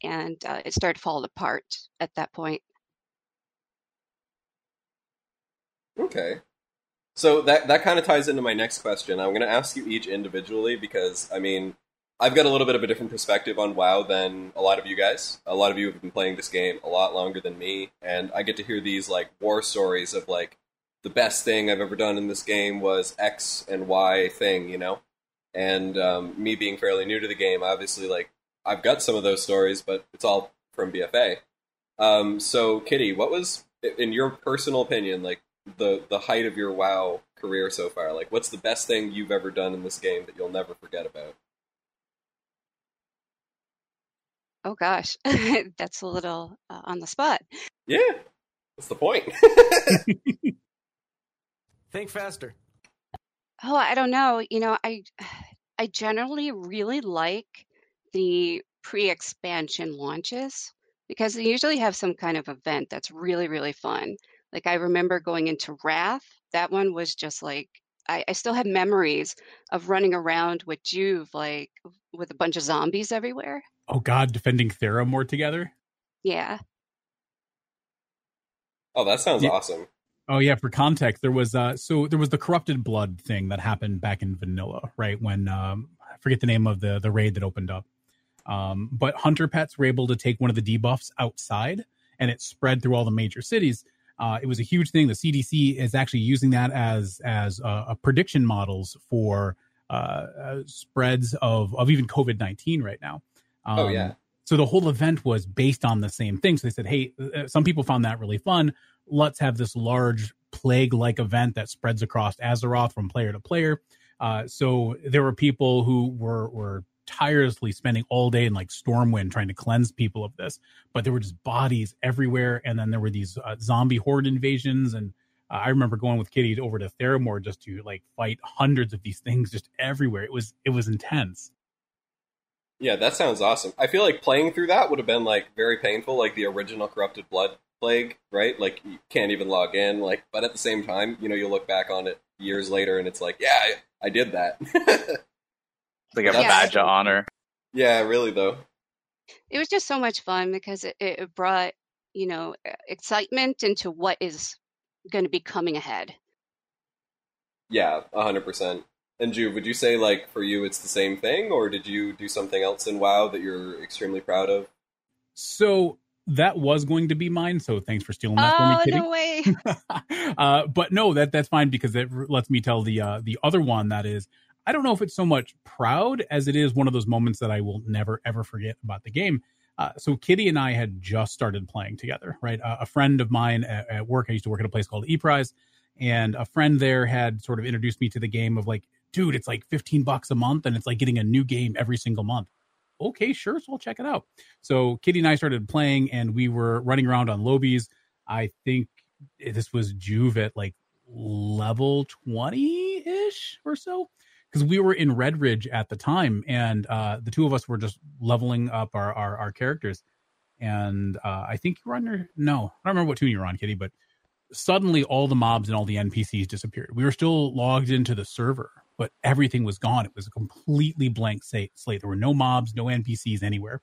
and uh, it started falling apart at that point. Okay. So that, that kind of ties into my next question. I'm going to ask you each individually because, I mean, I've got a little bit of a different perspective on WoW than a lot of you guys. A lot of you have been playing this game a lot longer than me, and I get to hear these, like, war stories of, like, the best thing I've ever done in this game was X and Y thing, you know? And um, me being fairly new to the game, obviously, like, I've got some of those stories, but it's all from B F A. Um, so, Kitty, what was, in your personal opinion, like, the, the height of your WoW career so far? Like, what's the best thing you've ever done in this game that you'll never forget about? Oh, gosh. That's a little uh, on the spot. Yeah. That's the point. Think faster. Oh, I don't know. You know, I I generally really like the pre-expansion launches because they usually have some kind of event that's really, really fun. Like, I remember going into Wrath. That one was just like, I, I still have memories of running around with Juve, like, with a bunch of zombies everywhere. Oh, God, defending Theramore together? Yeah. Oh, that sounds yeah. awesome. Oh, yeah, for context, there was uh, so there was the Corrupted Blood thing that happened back in Vanilla, right? When, um, I forget the name of the, the raid that opened up. Um, but Hunter Pets were able to take one of the debuffs outside, and it spread through all the major cities. Uh, it was a huge thing. The C D C is actually using that as as uh, a prediction models for uh, uh, spreads of, of even COVID nineteen right now. Um, oh, yeah. So the whole event was based on the same thing. So they said, hey, uh, some people found that really fun. Let's have this large plague-like event that spreads across Azeroth from player to player. Uh, so there were people who were, were tirelessly spending all day in like Stormwind trying to cleanse people of this, but there were just bodies everywhere. And then there were these uh, zombie horde invasions. And uh, I remember going with Kitty over to Theramore just to like fight hundreds of these things just everywhere. It was, it was intense. Yeah, that sounds awesome. I feel like playing through that would have been, like, very painful, like the original Corrupted Blood Plague, right? Like, you can't even log in, like, but at the same time, you know, you'll look back on it years later and it's like, yeah, I, I did that. Like a yeah. badge of honor. Yeah, really, though. It was just so much fun because it, it brought, you know, excitement into what is going to be coming ahead. Yeah, one hundred percent. And Juve, would you say, like, for you it's the same thing, or did you do something else in WoW that you're extremely proud of? So that was going to be mine, so thanks for stealing that oh, for me, Kitty. No way! uh, but no, that that's fine, because it lets me tell the uh, the other one that is, I don't know if it's so much proud as it is one of those moments that I will never, ever forget about the game. Uh, so Kitty and I had just started playing together, right? Uh, a friend of mine at, at work, I used to work at a place called ePrize, and a friend there had sort of introduced me to the game of, like, dude, it's like fifteen bucks a month and it's like getting a new game every single month. Okay, sure. So I'll check it out. So Kitty and I started playing and we were running around on lobbies. I think this was Juve at like level twenty-ish or so, because we were in Redridge at the time. And uh, the two of us were just leveling up our our, our characters. And uh, I think you were on your... No, I don't remember what tune you were on, Kitty, but suddenly all the mobs and all the N P Cs disappeared. We were still logged into the server, but everything was gone. It was a completely blank slate. There were no mobs, no N P Cs anywhere.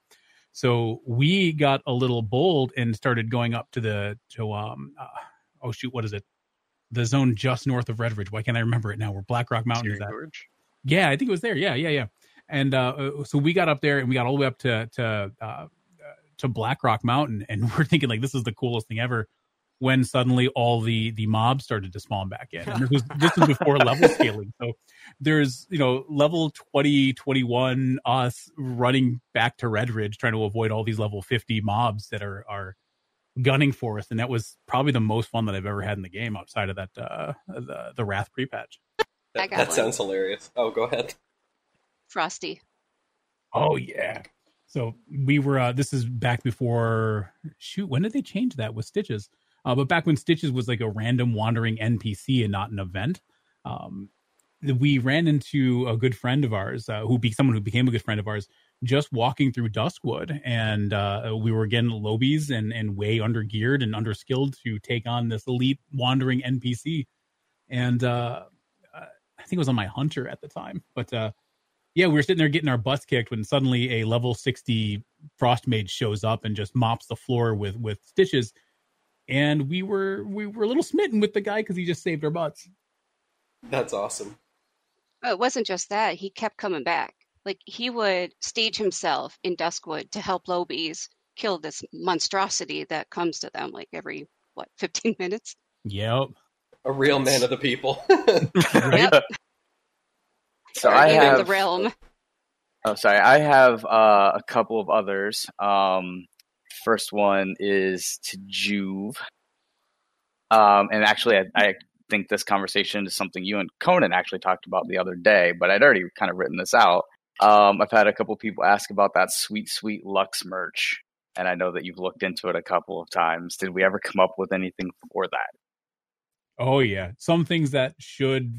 So we got a little bold and started going up to the, to um, uh, oh shoot, what is it? The zone just north of Redridge. Why can't I remember it now? Where Blackrock Mountain is at? Yeah, I think it was there. Yeah, yeah, yeah. And uh, so we got up there and we got all the way up to to uh, to Blackrock Mountain, and we're thinking like this is the coolest thing ever. When suddenly all the, the mobs started to spawn back in. And this was, this was before level scaling. So there's, you know, level twenty, twenty-one, us running back to Redridge, trying to avoid all these level fifty mobs that are, are gunning for us. And that was probably the most fun that I've ever had in the game outside of that, uh, the, the Wrath pre-patch. That, that sounds hilarious. Oh, go ahead. Frosty. Oh, yeah. So we were, uh, this is back before, shoot, when did they change that with Stitches? Uh, but back when Stitches was like a random wandering N P C and not an event, um, we ran into a good friend of ours, uh, who be someone who became a good friend of ours, just walking through Duskwood. And uh, we were again lobbies and, and way under geared and under skilled to take on this elite wandering N P C. And uh, I think it was on my hunter at the time. But uh, yeah, we were sitting there getting our butts kicked when suddenly a level sixty Frostmage shows up and just mops the floor with, with Stitches. And we were we were a little smitten with the guy because he just saved our butts. That's awesome. Well, it wasn't just that. He kept coming back. Like, he would stage himself in Duskwood to help lobbies kill this monstrosity that comes to them like every, what, fifteen minutes? Yep. A real man of the people. Yep. So I have... the realm. Oh, sorry. I have uh, a couple of others. Um... First one is to Juve. Um, and actually, I, I think this conversation is something you and Conan actually talked about the other day, but I'd already kind of written this out. Um, I've had a couple people ask about that sweet, sweet Lux merch, and I know that you've looked into it a couple of times. Did we ever come up with anything for that? Oh, yeah. Some things that should,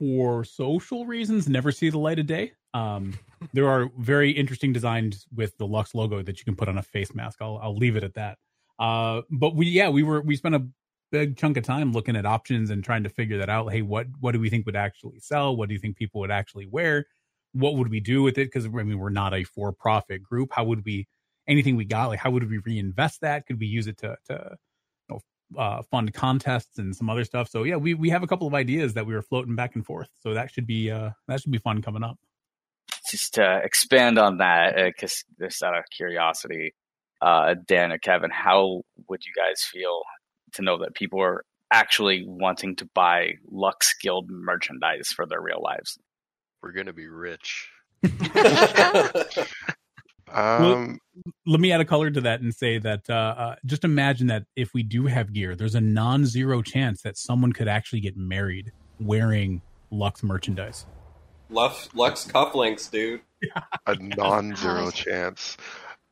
for social reasons, never see the light of day. Um, there are very interesting designs with the Lux logo that you can put on a face mask. I'll, I'll leave it at that. Uh, but we, yeah, we were, we spent a big chunk of time looking at options and trying to figure that out. Hey, what, what do we think would actually sell? What do you think people would actually wear? What would we do with it? Because I mean, we're not a for-profit group. How would we, anything we got, like how would we reinvest that? Could we use it to, to you know, uh, fund contests and some other stuff? So yeah, we we have a couple of ideas that we were floating back and forth. So that should be uh, that should be fun coming up. Just to expand on that, because uh, just out of curiosity, uh, Dan or Kevin, how would you guys feel to know that people are actually wanting to buy Lux Guild merchandise for their real lives? We're going to be rich. um, well, let me add a color to that and say that uh, uh, just imagine that if we do have gear, there's a non-zero chance that someone could actually get married wearing Lux merchandise. Lux, Lux cufflinks, dude. A non-zero chance.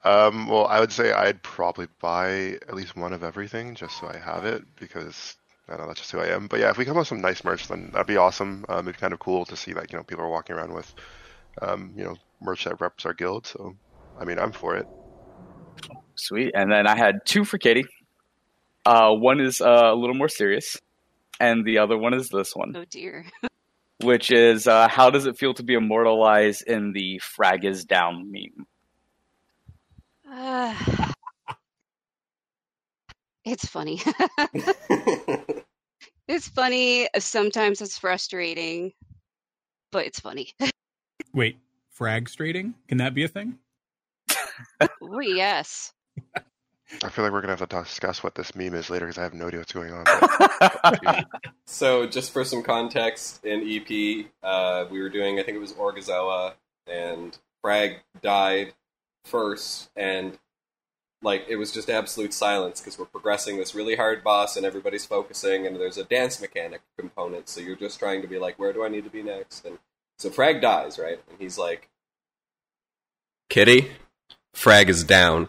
Um, well, I would say I'd probably buy at least one of everything just so I have it, because I don't know, that's just who I am. But yeah, if we come up with some nice merch, then that'd be awesome. Um, it'd be kind of cool to see, like, you know, people are walking around with, um, you know, merch that reps our guild. So, I mean, I'm for it. Sweet. And then I had two for Kitty. Uh, one is uh, a little more serious, and the other one is this one. Oh, dear. Which is, uh, how does it feel to be immortalized in the frag is down meme? Uh, it's funny. It's funny. Sometimes it's frustrating, but it's funny. Wait, frag-strating? Can that be a thing? Oh, yes. I feel like we're going to have to discuss what this meme is later because I have no idea what's going on. But... So just for some context, in E P, uh, we were doing, I think it was Orgazella, and Frag died first, and like it was just absolute silence because we're progressing this really hard boss and everybody's focusing, and there's a dance mechanic component, so you're just trying to be like, where do I need to be next? And so Frag dies, right? And he's like, Kitty, Frag is down.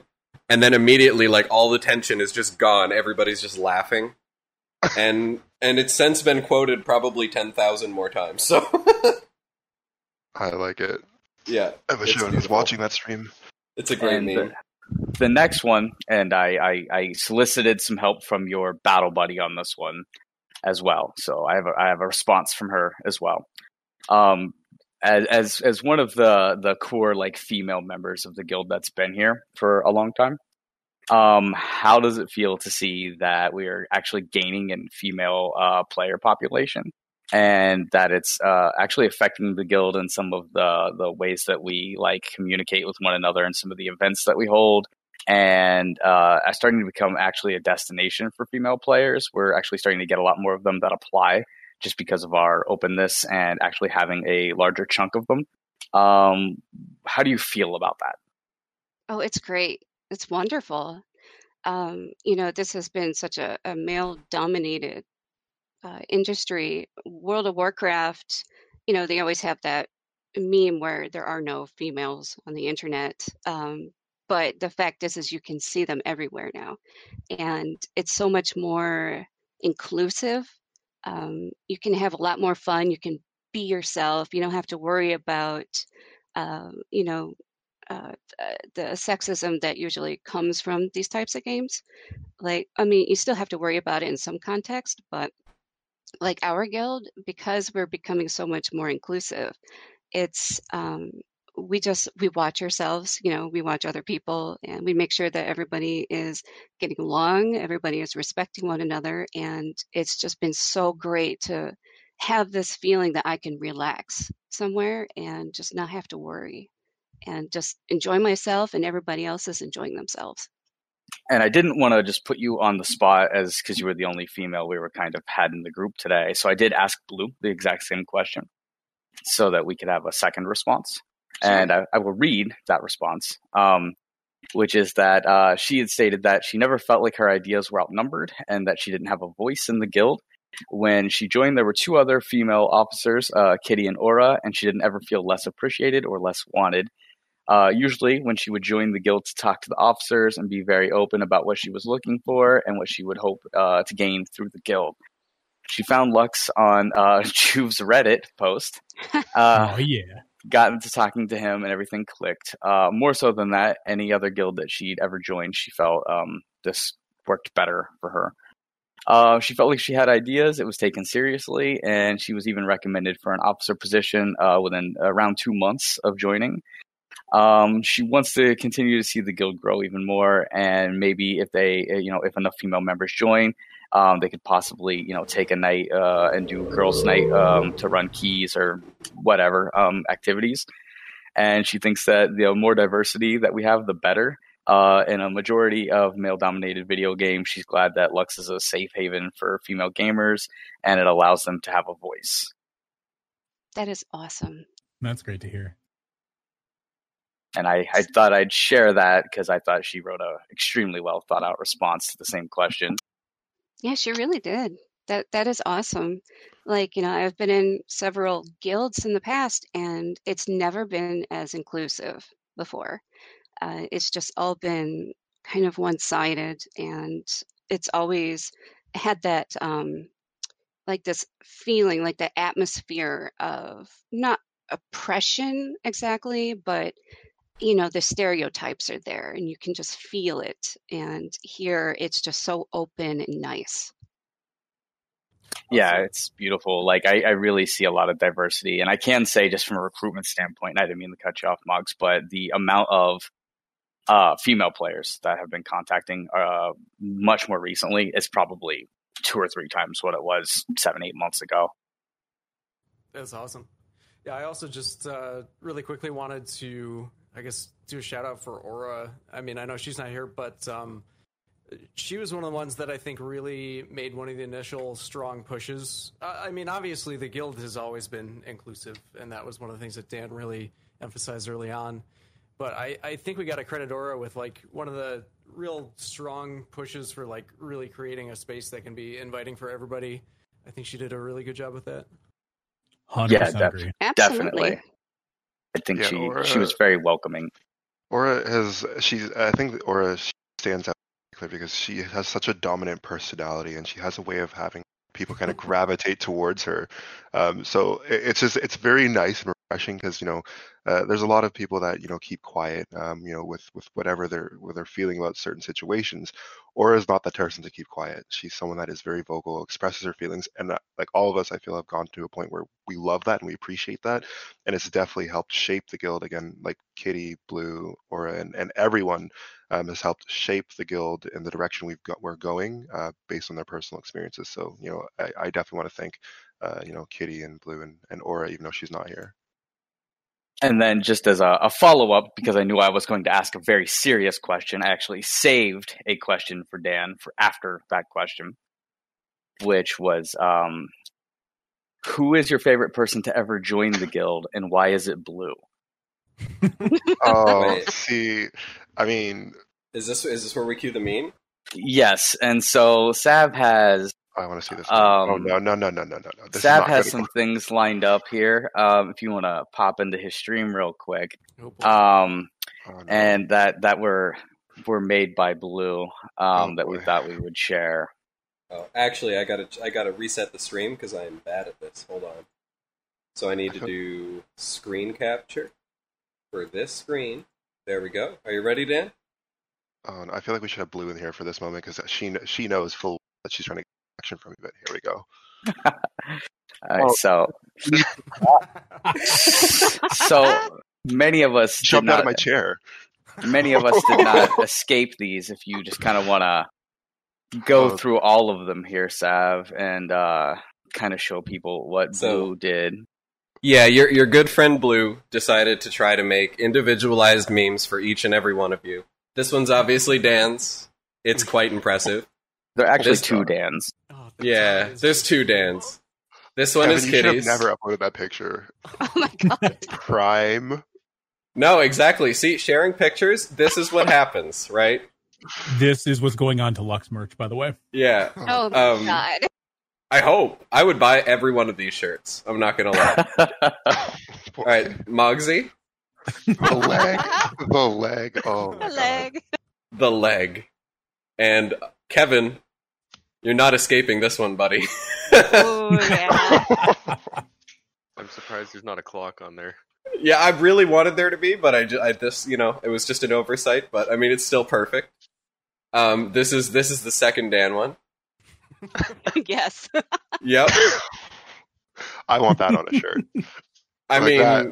And then immediately, like, all the tension is just gone. Everybody's just laughing. And and it's since been quoted probably ten thousand more times. So I like it. Yeah. I wish everyone was watching that stream. It's a great and meme. The, the next one, and I, I, I solicited some help from your battle buddy on this one as well. So I have a, I have a response from her as well. Um, As, as as one of the, the core, like, female members of the guild that's been here for a long time, um, how does it feel to see that we are actually gaining in female uh, player population, and that it's uh, actually affecting the guild in some of the, the ways that we, like, communicate with one another and some of the events that we hold, and uh, starting to become actually a destination for female players. We're actually starting to get a lot more of them that apply, just because of our openness and actually having a larger chunk of them. Um, how do you feel about that? Oh, it's great. It's wonderful. Um, you know, this has been such a, a male-dominated uh, industry. World of Warcraft, you know, they always have that meme where there are no females on the internet. Um, but the fact is, is you can see them everywhere now. And it's so much more inclusive. Um, you can have a lot more fun. You can be yourself. You don't have to worry about, uh, you know, uh, the sexism that usually comes from these types of games. Like, I mean, you still have to worry about it in some context, but like our guild, because we're becoming so much more inclusive, it's, um, we just, we watch ourselves, you know, we watch other people, and we make sure that everybody is getting along, everybody is respecting one another. And it's just been so great to have this feeling that I can relax somewhere and just not have to worry and just enjoy myself, and everybody else is enjoying themselves. And I didn't want to just put you on the spot as because you were the only female we were kind of had in the group today. So I did ask Blue the exact same question so that we could have a second response. And I, I will read that response, um, which is that uh, she had stated that she never felt like her ideas were outnumbered and that she didn't have a voice in the guild, When she joined, there were two other female officers, uh, Kitty and Aura, and she didn't ever feel less appreciated or less wanted. Uh, usually, when she would join the guild to talk to the officers and be very open about what she was looking for and what she would hope uh, to gain through the guild. She found Lux on uh, Juve's Reddit post. Uh, oh, yeah. Got into talking to him and everything clicked. Uh, more so than that, any other guild that she'd ever joined, she felt um, this worked better for her. Uh, she felt like she had ideas, it was taken seriously, and she was even recommended for an officer position uh, within around two months of joining. Um, she wants to continue to see the guild grow even more, and maybe if they, you know, if enough female members join, um, they could possibly, you know, take a night uh, and do girls' night um, to run keys or whatever um, activities. And she thinks that the more diversity that we have, the better. Uh, in a majority of male-dominated video games, she's glad that Lux is a safe haven for female gamers, and it allows them to have a voice. That is awesome. That's great to hear. And I, I thought I'd share that because I thought she wrote a extremely well thought out response to the same question. Yeah, she really did. That that is awesome. Like, you know, I've been in several guilds in the past and it's never been as inclusive before. Uh, it's just all been kind of one-sided, and it's always had that um, like this feeling, like the atmosphere of not oppression exactly, but you know, the stereotypes are there and you can just feel it. And here it's just so open and nice. Yeah, it's beautiful. Like I, I really see a lot of diversity, and I can say just from a recruitment standpoint, and I didn't mean to cut you off, Moggs, but the amount of uh, female players that have been contacting uh, much more recently is probably two or three times what it was seven, eight months ago. That's awesome. Yeah, I also just uh, really quickly wanted to, I guess, do a shout out for Aura. I mean, I know she's not here, but um, she was one of the ones that I think really made one of the initial strong pushes. Uh, I mean, obviously the guild has always been inclusive, and that was one of the things that Dan really emphasized early on. But I, I think we got to credit Aura with like one of the real strong pushes for like really creating a space that can be inviting for everybody. I think she did a really good job with that. one hundred percent yeah, def- agree. Definitely. I think yeah, she, Aura, she was very welcoming. Aura has, she's, I think Aura stands out because she has such a dominant personality, and she has a way of having people kind of gravitate towards her. Um, so it, it's just, it's very nice and refreshing because, you know, uh, there's a lot of people that, you know, keep quiet, um, you know, with, with whatever they're, what they're feeling about certain situations. Aura is not that person to keep quiet. She's someone that is very vocal, expresses her feelings. And uh, like all of us, I feel have gone to a point where we love that and we appreciate that. And it's definitely helped shape the guild again, like Kitty, Blue, Aura, and, and everyone um, has helped shape the guild in the direction we've got, we're going uh, based on their personal experiences. So, you know, I, I definitely want to thank, uh, you know, Kitty and Blue and, and Aura, even though she's not here. And then just as a, a follow-up, because I knew I was going to ask a very serious question, I actually saved a question for Dan for after that question, which was, um, who is your favorite person to ever join the guild, and why is it Blue? Oh, Wait. see, I mean... Is this is this where we cue the meme? Yes, and so Sav has... I want to see this. Um, oh, no, no, no, no, no, no. This Sav has some things lined up here. Um, if you want to pop into his stream real quick. Um, oh, no. And that, that were, were made by Blue um, oh, that we boy. thought we would share. Oh, actually, I got to I gotta reset the stream because I'm bad at this. Hold on. So I need to do screen capture for this screen. There we go. Are you ready, Dan? Oh, no, I feel like we should have Blue in here for this moment because she, she knows full that she's trying to action from me, but here we go. All right, so, so many of us jumped not, out of my chair. Many of us did not escape these. If you just kind of want to go oh. through all of them here, Sav, and uh, kind of show people what so, Blue did. Yeah, your your good friend Blue decided to try to make individualized memes for each and every one of you. This one's obviously Dan's. It's quite impressive. There are actually two Dans. Oh, yeah, there's two Dans. This one Kevin, is Kitty's. You should have never uploaded that picture. Oh my god. Prime. No, exactly. See, sharing pictures, this is what happens, right? This is what's going on to Lux merch, by the way. Yeah. Oh my um, god. I hope. I would buy every one of these shirts. I'm not going to lie. All right, Moggsy. The leg. The leg. Oh, the leg. The leg. And Kevin, you're not escaping this one, buddy. Oh, yeah. I'm surprised there's not a clock on there. Yeah, I really wanted there to be, but I, just, I this, you know, it was just an oversight. But I mean, it's still perfect. Um, this is this is the second Dan one. Yes. Yep. I want that on a shirt. I like mean, that.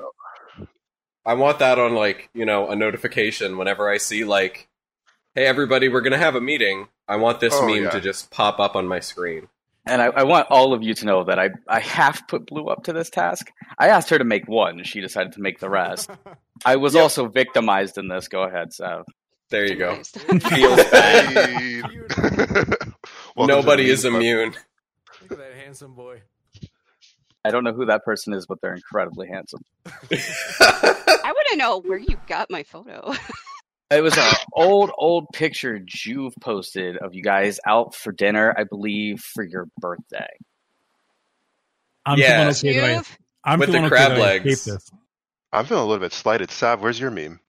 I want that on like you know a notification whenever I see like, hey everybody, we're gonna have a meeting. I want this oh, meme yeah. to just pop up on my screen. And I, I want all of you to know that I, I half put Blue up to this task. I asked her to make one. She decided to make the rest. I was yep. also victimized in this. Go ahead, Sav. There you go. Feels bad. Nobody is immune. Look at that handsome boy. I don't know who that person is, but they're incredibly handsome. I want to know where you got my photo. It was an old, old picture Juve posted of you guys out for dinner, I believe, for your birthday. I'm yeah, feeling okay Juve? I'm with feeling the crab okay legs. I'm feeling a little bit slighted. Sav, where's your meme?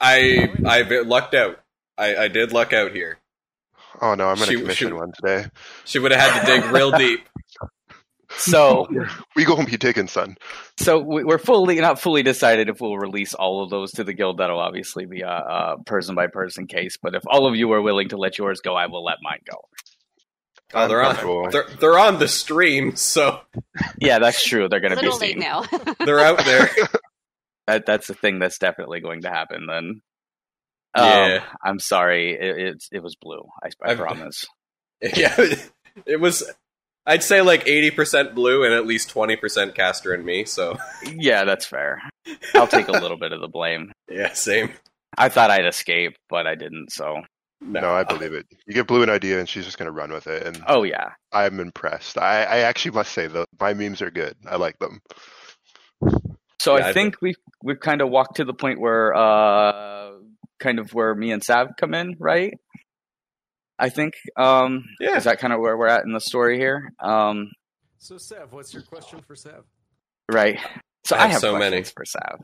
I I lucked out. I, I did luck out here. Oh no, I'm going to commission she, one today. She would have had to dig real deep. So we gonna be digging, son. So we're fully not fully decided if we'll release all of those to the guild. That'll obviously be a, a person by person case. But if all of you are willing to let yours go, I will let mine go. Oh, they're on. They're, they're on the stream. So yeah, that's true. They're gonna be seen. Now. They're out there. That that's the thing that's definitely going to happen. Then. Yeah. Um, I'm sorry. It, it it was Blue. I, I promise. Yeah, it was. I'd say like eighty percent Blue and at least twenty percent Caster and me, so... Yeah, that's fair. I'll take a little bit of the blame. Yeah, same. I thought I'd escape, but I didn't, so... No, no I believe it. You give Blue an idea and she's just going to run with it. And oh, yeah. I'm impressed. I, I actually must say, though, my memes are good. I like them. So yeah, I think we've, we've kind of walked to the point where... Uh, kind of where me and Sav come in, right? I think um, yeah. Is that kind of where we're at in the story here? Um, so, Sav, what's your question for Sav? Right. So I have, I have so questions many for Sav.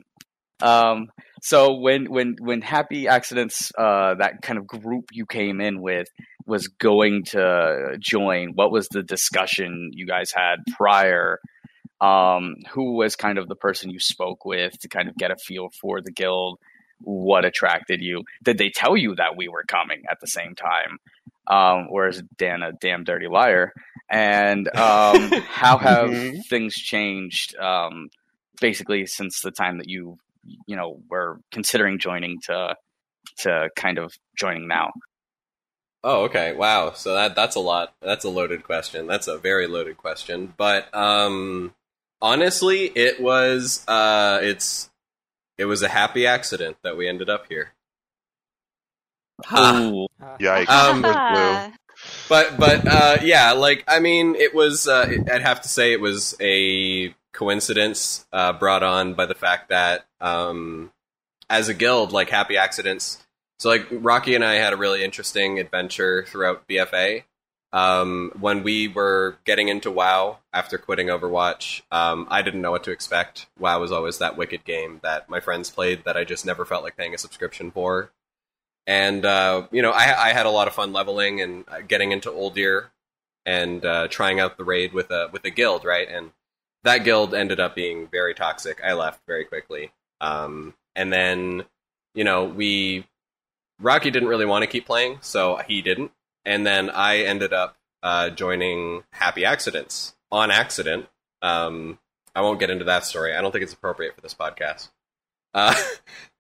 Um, so when when when Happy Accidents, uh, that kind of group you came in with, was going to join, what was the discussion you guys had prior? Um, who was kind of the person you spoke with to kind of get a feel for the guild? What attracted you? Did they tell you that we were coming at the same time? Um, or is Dan a damn dirty liar? And um, how have mm-hmm. things changed um, basically since the time that you, you know, were considering joining to to kind of joining now? Oh, okay. Wow. So that that's a lot. That's a loaded question. That's a very loaded question. But um, honestly, it was uh, it's. It was a happy accident that we ended up here. Ooh. Uh, Yikes. Um, but, but uh, yeah, like, I mean, it was, uh, I'd have to say it was a coincidence uh, brought on by the fact that um, as a guild, like, happy accidents. So, like, Rocky and I had a really interesting adventure throughout B F A. Um, when we were getting into WoW after quitting Overwatch, um, I didn't know what to expect. WoW was always that wicked game that my friends played that I just never felt like paying a subscription for. And, uh, you know, I, I had a lot of fun leveling and getting into Oldir and uh, trying out the raid with a with a guild, right? And that guild ended up being very toxic. I left very quickly. Um, and then, you know, we... Rocky didn't really want to keep playing, so he didn't. And then I ended up uh, joining Happy Accidents on accident. Um, I won't get into that story. I don't think it's appropriate for this podcast. Uh,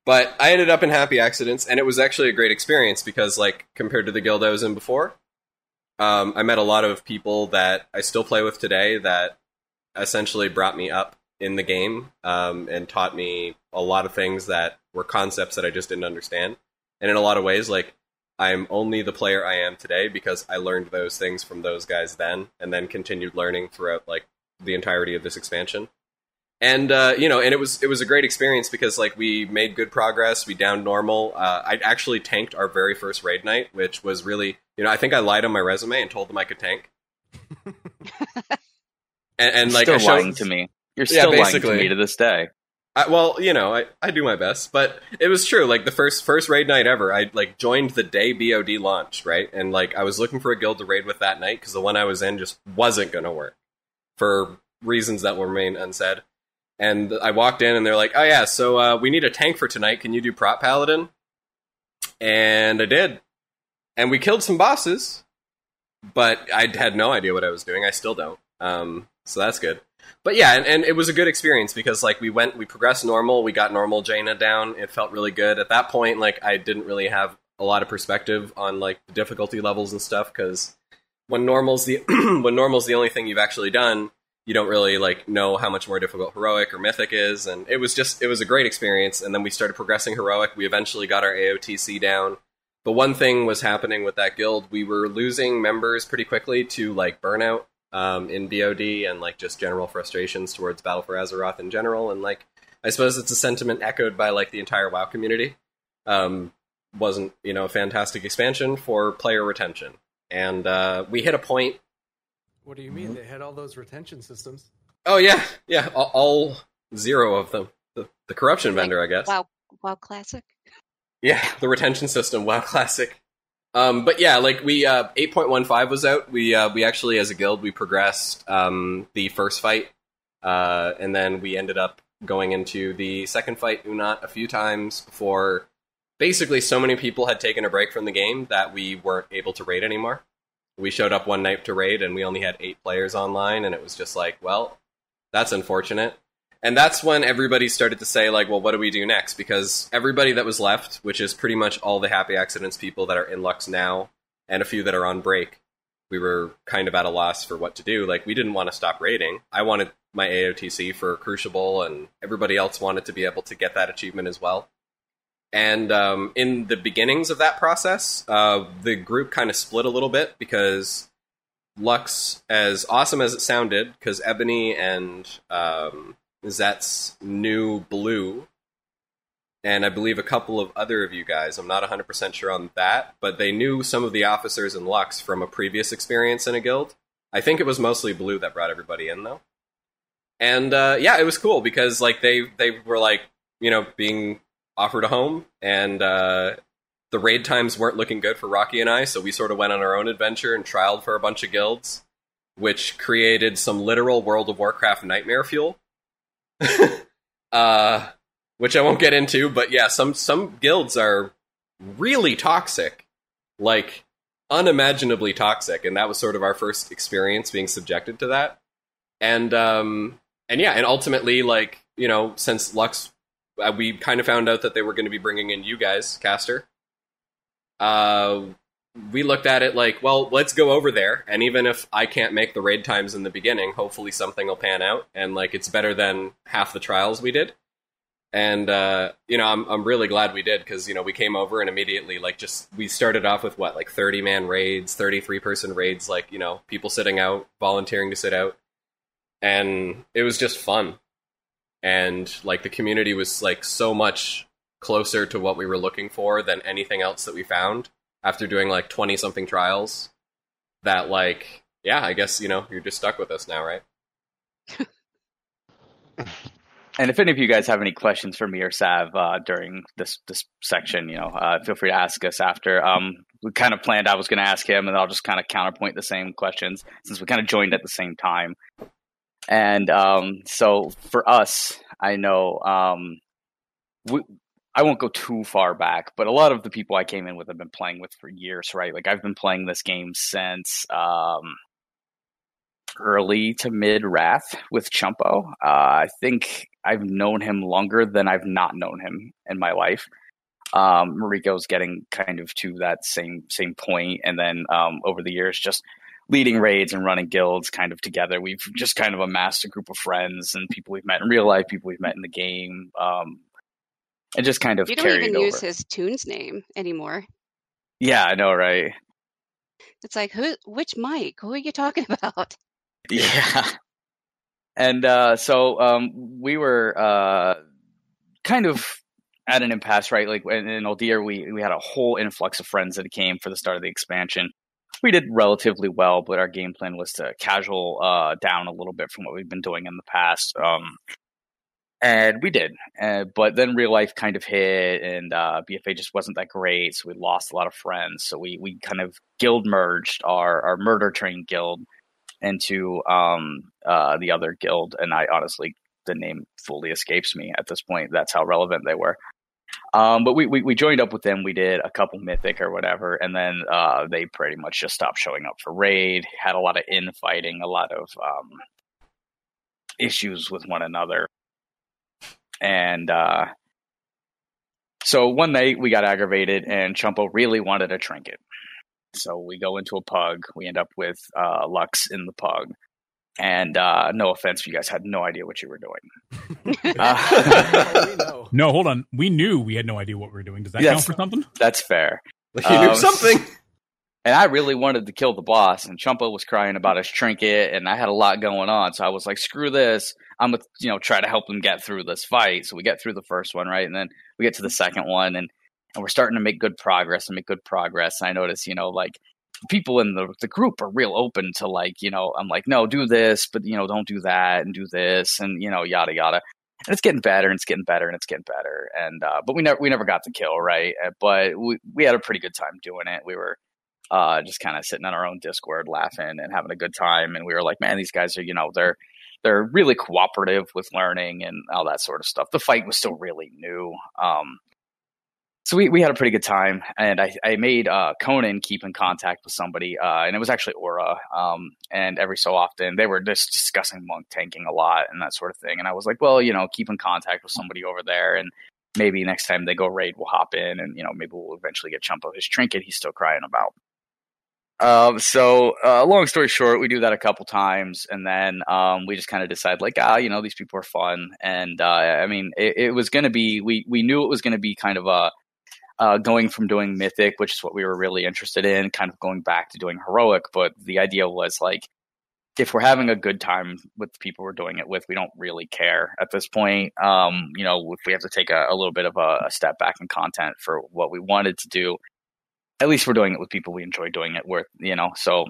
but I ended up in Happy Accidents, and it was actually a great experience because, like, compared to the guild I was in before, um, I met a lot of people that I still play with today that essentially brought me up in the game um, and taught me a lot of things that were concepts that I just didn't understand. And in a lot of ways, like, I'm only the player I am today because I learned those things from those guys then and then continued learning throughout like the entirety of this expansion. And, uh, you know, and it was it was a great experience because like we made good progress. We downed normal. Uh, I actually tanked our very first raid night, which was really, you know, I think I lied on my resume and told them I could tank. and, and like, still show, lying to me. You're still yeah, lying to me to this day. I, well, you know, I, I do my best, but it was true. Like the first first raid night ever, I like joined the day B O D launched, right? And like I was looking for a guild to raid with that night because the one I was in just wasn't going to work for reasons that will remain unsaid. And I walked in and they're like, "Oh yeah, so uh, we need a tank for tonight. Can you do Prot Paladin?" And I did, and we killed some bosses, but I had no idea what I was doing. I still don't. Um, so that's good. But yeah, and, and it was a good experience because, like, we went, we progressed normal, we got normal Jaina down, it felt really good. At that point, like, I didn't really have a lot of perspective on, like, the difficulty levels and stuff, because when normal's the when normal's the only thing you've actually done, you don't really, like, know how much more difficult Heroic or Mythic is, and it was just, it was a great experience, and then we started progressing Heroic, we eventually got our A O T C down. But one thing was happening with that guild, we were losing members pretty quickly to, like, burnout. Um, in B O D and like just general frustrations towards Battle for Azeroth in general, and like I suppose it's a sentiment echoed by like the entire WoW community. Um, wasn't you know a fantastic expansion for player retention, and uh, we hit a point. What do you mean? Mm-hmm. They had all those retention systems. Oh yeah, yeah, all, all zero of them. The, the corruption like, vendor, I guess. WoW, WoW Classic. Yeah, the retention system, WoW Classic. Um, but yeah, like we, uh, eight point one five was out. We, uh, we actually, as a guild, we progressed, um, the first fight, uh, and then we ended up going into the second fight, Unat, a few times before basically so many people had taken a break from the game that we weren't able to raid anymore. We showed up one night to raid and we only had eight players online and it was just like, well, that's unfortunate. And that's when everybody started to say, like, well, what do we do next? Because everybody that was left, which is pretty much all the Happy Accidents people that are in Lux now, and a few that are on break, we were kind of at a loss for what to do. Like, we didn't want to stop raiding. I wanted my A O T C for Crucible, and everybody else wanted to be able to get that achievement as well. And um, in the beginnings of that process, uh, the group kind of split a little bit, because Lux, as awesome as it sounded, because Ebony and... Um, is that's New Blue, and I believe a couple of other of you guys, I'm not one hundred percent sure on that, but they knew some of the officers in Lux from a previous experience in a guild. I think it was mostly Blue that brought everybody in, though. And, uh, yeah, it was cool, because, like, they, they were, like, you know, being offered a home, and uh, the raid times weren't looking good for Rocky and I, so we sort of went on our own adventure and trialed for a bunch of guilds, which created some literal World of Warcraft nightmare fuel. uh, which I won't get into, but yeah, some, some guilds are really toxic, like unimaginably toxic, and that was sort of our first experience being subjected to that. And um, and yeah, and ultimately, like you know, since Lux, uh, we kind of found out that they were going to be bringing in you guys, Caster. Uh, we looked at it like, well, let's go over there, and even if I can't make the raid times in the beginning, hopefully something will pan out, and, like, it's better than half the trials we did. And, uh, you know, I'm I'm really glad we did, because, you know, we came over and immediately, like, just, we started off with, what, like, thirty-man raids, thirty-three person raids, like, you know, people sitting out, volunteering to sit out, and it was just fun. And, like, the community was, like, so much closer to what we were looking for than anything else that we found. After doing, like, twenty-something trials, that, like, yeah, I guess, you know, you're just stuck with us now, right? And if any of you guys have any questions for me or Sav uh, during this this section, you know, uh, feel free to ask us after. Um, we kind of planned I was going to ask him, and I'll just kind of counterpoint the same questions, since we kind of joined at the same time. And um, so, for us, I know... Um, we. I won't go too far back, but a lot of the people I came in with have been playing with for years, right? Like, I've been playing this game since um, early to mid-Wrath with Chumpo. Uh, I think I've known him longer than I've not known him in my life. Um, Mariko's getting kind of to that same same point, and then um, over the years, just leading raids and running guilds kind of together. We've just kind of amassed a group of friends and people we've met in real life, people we've met in the game, um, and just kind of carried over. You don't even use his Toon's name anymore. Yeah, I know, right? It's like, who? Which Mike? Who are you talking about? Yeah. And uh, so um, we were uh, kind of at an impasse, right? Like in, in Aldir, we we had a whole influx of friends that came for the start of the expansion. we did relatively well, but our game plan was to casual uh, down a little bit from what we've been doing in the past. Um, and we did. Uh, but then real life kind of hit, and uh, B F A just wasn't that great, so we lost a lot of friends. So we, we kind of guild merged our, our Murder Train guild into um, uh, the other guild, and I honestly, the name fully escapes me at this point. That's how relevant they were. Um, but we, we, we joined up with them. We did a couple Mythic or whatever, and then uh, they pretty much just stopped showing up for raid, had a lot of infighting, a lot of um, issues with one another. And uh, so one night we got aggravated, and Chumpo really wanted a trinket. So we go into a pug. We end up with uh, Lux in the pug. And uh, no offense, you guys had no idea what you were doing. uh, no, hold on. We knew we had no idea what we were doing. Does that count for something? That's fair. Like you um, knew something. And I really wanted to kill the boss, and Chumpo was crying about his trinket, and I had a lot going on. So I was like, screw this. I'm going to you know, try to help him get through this fight. So we get through the first one, right? And then we get to the second one, and, and we're starting to make good progress and make good progress. And I notice, you know, like, people in the the group are real open to, like, you know, I'm like, no, do this, but, you know, don't do that and do this and, you know, yada, yada. And it's getting better and it's getting better and it's getting better. And, uh, but we never, we never got the kill. Right. But we, we had a pretty good time doing it. We were, uh, just kind of sitting on our own Discord laughing and having a good time. And we were like, man, these guys are, you know, they're, they're really cooperative with learning and all that sort of stuff. The fight was still really new. Um, So we, we had a pretty good time, and I, I made uh, Conan keep in contact with somebody, uh, and it was actually Aura, um, and every so often, they were just discussing monk tanking a lot and that sort of thing, and I was like, well, you know, keep in contact with somebody over there, and maybe next time they go raid, we'll hop in, and, you know, maybe we'll eventually get Chumpo his trinket he's still crying about. Um, so, uh, long story short, we do that a couple times, and then um, we just kind of decide, like, ah, you know, these people are fun, and, uh, I mean, it, it was going to be, we, we knew it was going to be kind of a, Uh, going from doing Mythic, which is what we were really interested in, kind of going back to doing Heroic. But the idea was, like, if we're having a good time with the people we're doing it with, we don't really care at this point. Um, you know, if we have to take a, a little bit of a, a step back in content for what we wanted to do, at least we're doing it with people we enjoy doing it with, you know. So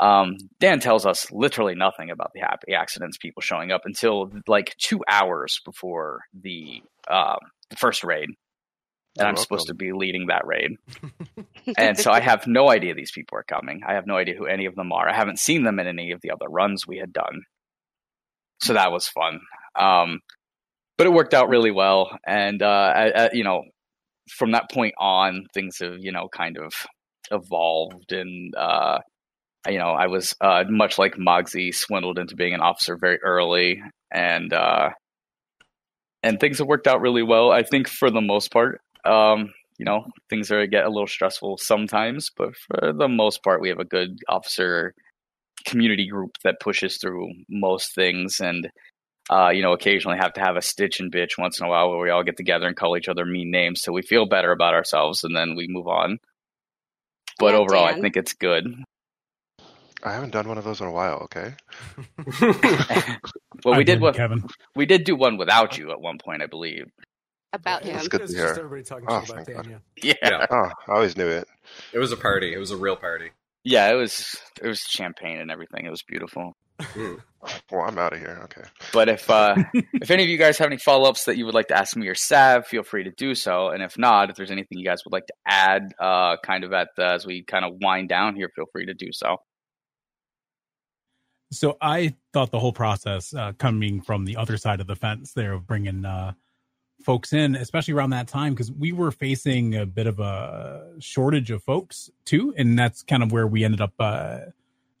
um, Dan tells us literally nothing about the Happy Accidents people showing up until, like, two hours before the, um, the first raid. And I'm supposed to be leading that raid. And so I have no idea these people are coming. I have no idea who any of them are. I haven't seen them in any of the other runs we had done. So that was fun. Um, but it worked out really well. And, uh, I, I, you know, from that point on, things have, you know, kind of evolved. And, uh, you know, I was uh, much like Moggsy, swindled into being an officer very early. And, uh, and things have worked out really well, I think, for the most part. Um, you know, things are get a little stressful sometimes, but for the most part, we have a good officer community group that pushes through most things. And, uh, you know, occasionally have to have a stitch and bitch once in a while where we all get together and call each other mean names. So we feel better about ourselves and then we move on. But yeah, overall, Dan. I think it's good. I haven't done one of those in a while. Okay. well, I we did one, Kevin. We did do one without you at one point, I believe. About him. It's good to hear. Just everybody talking oh, about Dan, yeah. yeah. Oh, I always knew it. It was a party. It was a real party. Yeah, it was. It was champagne and everything. It was beautiful. Ooh. Well, I'm out of here. Okay. But if uh, if any of you guys have any follow ups that you would like to ask me or Sav, feel free to do so. And if not, if there's anything you guys would like to add, uh, kind of at the, as we kind of wind down here, feel free to do so. So I thought the whole process uh, coming from the other side of the fence there of bringing. Uh, folks in, especially around that time, because we were facing a bit of a shortage of folks too, and that's kind of where we ended up uh,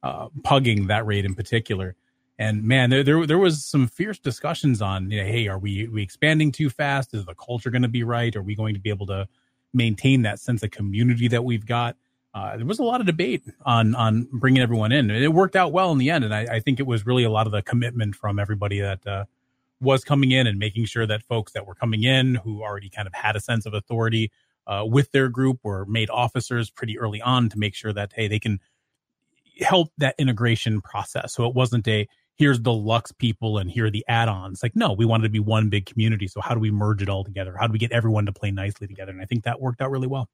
uh, pugging that raid in particular. And man, there, there there was some fierce discussions on, you know, hey, are we, we expanding too fast? Is the culture going to be right? Are we going to be able to maintain that sense of community that we've got? Uh, there was a lot of debate on on bringing everyone in, and it worked out well in the end. And I, I think it was really a lot of the commitment from everybody that uh, was coming in and making sure that folks that were coming in who already kind of had a sense of authority uh, with their group were made officers pretty early on to make sure that, hey, they can help that integration process. So it wasn't a, here's the Lux people and here are the add-ons. Like, no, we wanted to be one big community. So how do we merge it all together? How do we get everyone to play nicely together? And I think that worked out really well.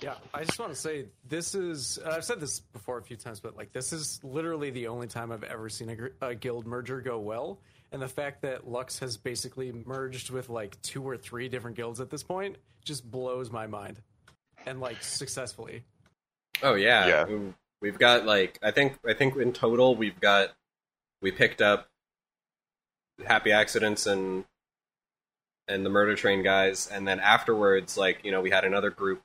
Yeah, I just want to say this is, and I've said this before a few times, but like this is literally the only time I've ever seen a, a guild merger go well. And the fact that Lux has basically merged with like two or three different guilds at this point just blows my mind. And like successfully. Oh yeah. yeah. We've got like, I think, I think in total we've got, we picked up Happy Accidents and, and the Murder Train guys. And then afterwards, like, you know, we had another group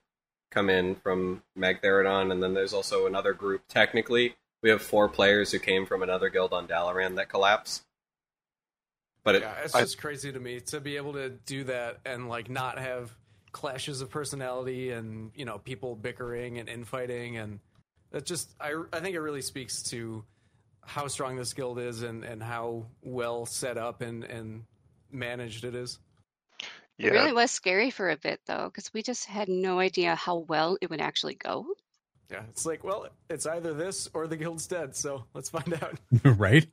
come in from Magtheridon, and then there's also another group. Technically, we have four players who came from another guild on Dalaran that collapsed. But it, yeah, it's I, just crazy to me to be able to do that and like not have clashes of personality and, you know, people bickering and infighting, and that just I I think it really speaks to how strong this guild is and, and how well set up and, and managed it is. Yeah. It really was scary for a bit, though, because we just had no idea how well it would actually go. Yeah, it's like, well, it's either this or the guild's dead, so let's find out. Right?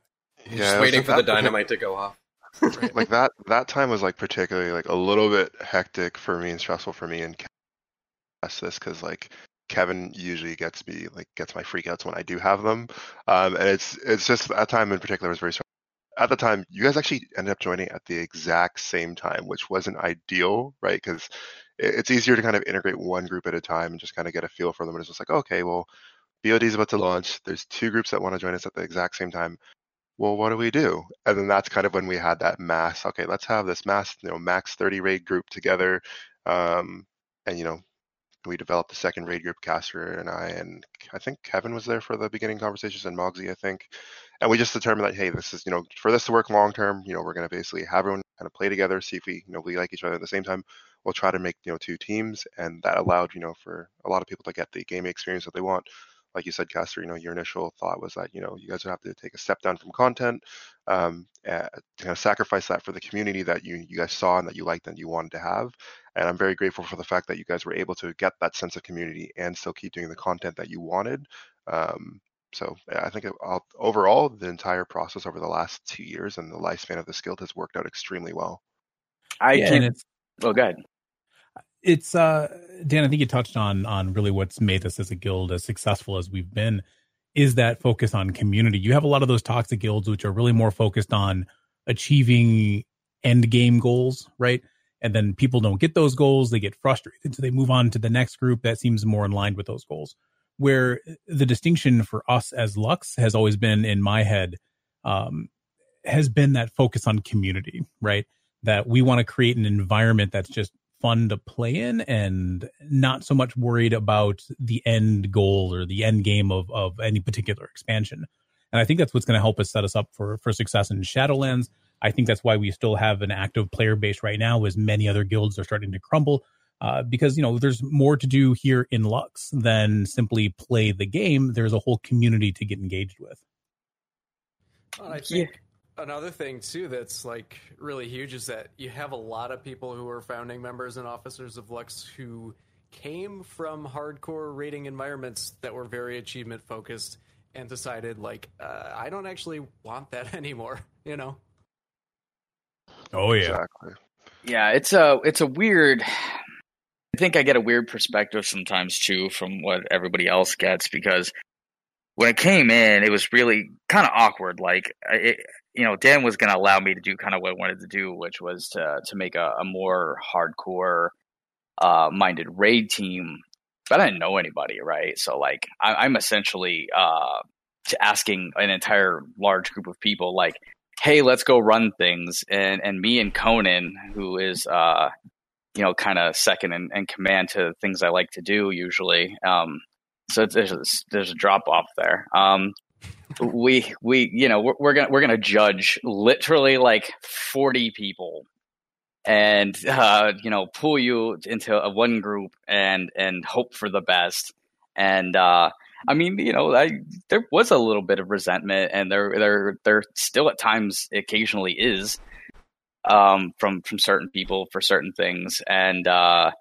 Yeah, just waiting like for the dynamite became... to go off. Right. Like that that time was like particularly like a little bit hectic for me and stressful for me, and ask this because like Kevin usually gets me like gets my freakouts when I do have them, um, and it's it's just that time in particular was very stressful. At the time, you guys actually ended up joining at the exact same time, which wasn't ideal, right? Because it's easier to kind of integrate one group at a time and just kind of get a feel for them. And it's just like, okay, well, B O D is about to launch. There's two groups that want to join us at the exact same time. Well, what do we do? And then that's kind of when we had that mass. Okay, let's have this mass, you know, max thirty raid group together. Um, and, you know, we developed the second raid group, Caster and I, and I think Kevin was there for the beginning conversations, and Moggsy, I think. And we just determined that, hey, this is, you know, for this to work long term, you know, we're going to basically have everyone kind of play together, see if we, you know, we like each other at the same time. We'll try to make, you know, two teams. And that allowed, you know, for a lot of people to get the gaming experience that they want. Like you said, Caster, you know, your initial thought was that, you know, you guys would have to take a step down from content, um, to kind of sacrifice that for the community that you, you guys saw and that you liked and you wanted to have. And I'm very grateful for the fact that you guys were able to get that sense of community and still keep doing the content that you wanted. Um, So I think overall, the entire process over the last two years and the lifespan of this guild has worked out extremely well. I yeah, can. It's, well, go ahead. It's uh, Dan. I think you touched on on really what's made us as a guild as successful as we've been is that focus on community. You have a lot of those toxic guilds which are really more focused on achieving end game goals, right? And then people don't get those goals; they get frustrated, so they move on to the next group that seems more in line with those goals. Where the distinction for us as Lux has always been in my head, um, has been that focus on community, right? That we want to create an environment that's just fun to play in and not so much worried about the end goal or the end game of, of any particular expansion. And I think that's what's going to help us set us up for, for success in Shadowlands. I think that's why we still have an active player base right now, as many other guilds are starting to crumble. Uh, because, you know, there's more to do here in Lux than simply play the game. There's a whole community to get engaged with. Well, I think yeah. another thing, too, that's, like, really huge is that you have a lot of people who are founding members and officers of Lux who came from hardcore raiding environments that were very achievement-focused and decided, like, uh, I don't actually want that anymore, you know? Oh, yeah. Exactly. Yeah, it's a, it's a weird... I think I get a weird perspective sometimes too from what everybody else gets, because when it came in, it was really kind of awkward. Like, it, you know, Dan was going to allow me to do kind of what I wanted to do, which was to to make a, a more hardcore uh, minded raid team. But I didn't know anybody, right? So, like, I, I'm essentially uh, asking an entire large group of people, like, "Hey, let's go run things," and and me and Conan, who is. Uh, you know, kind of second in, in command to things I like to do usually. Um, so there's a, there's a drop off there. Um, we we you know we're, we're gonna we're gonna judge literally like forty people, and uh, you know pull you into a one group and and hope for the best. And uh, I mean, you know, I, there was a little bit of resentment, and there there there still at times occasionally is. Um, from, from certain people for certain things. And uh,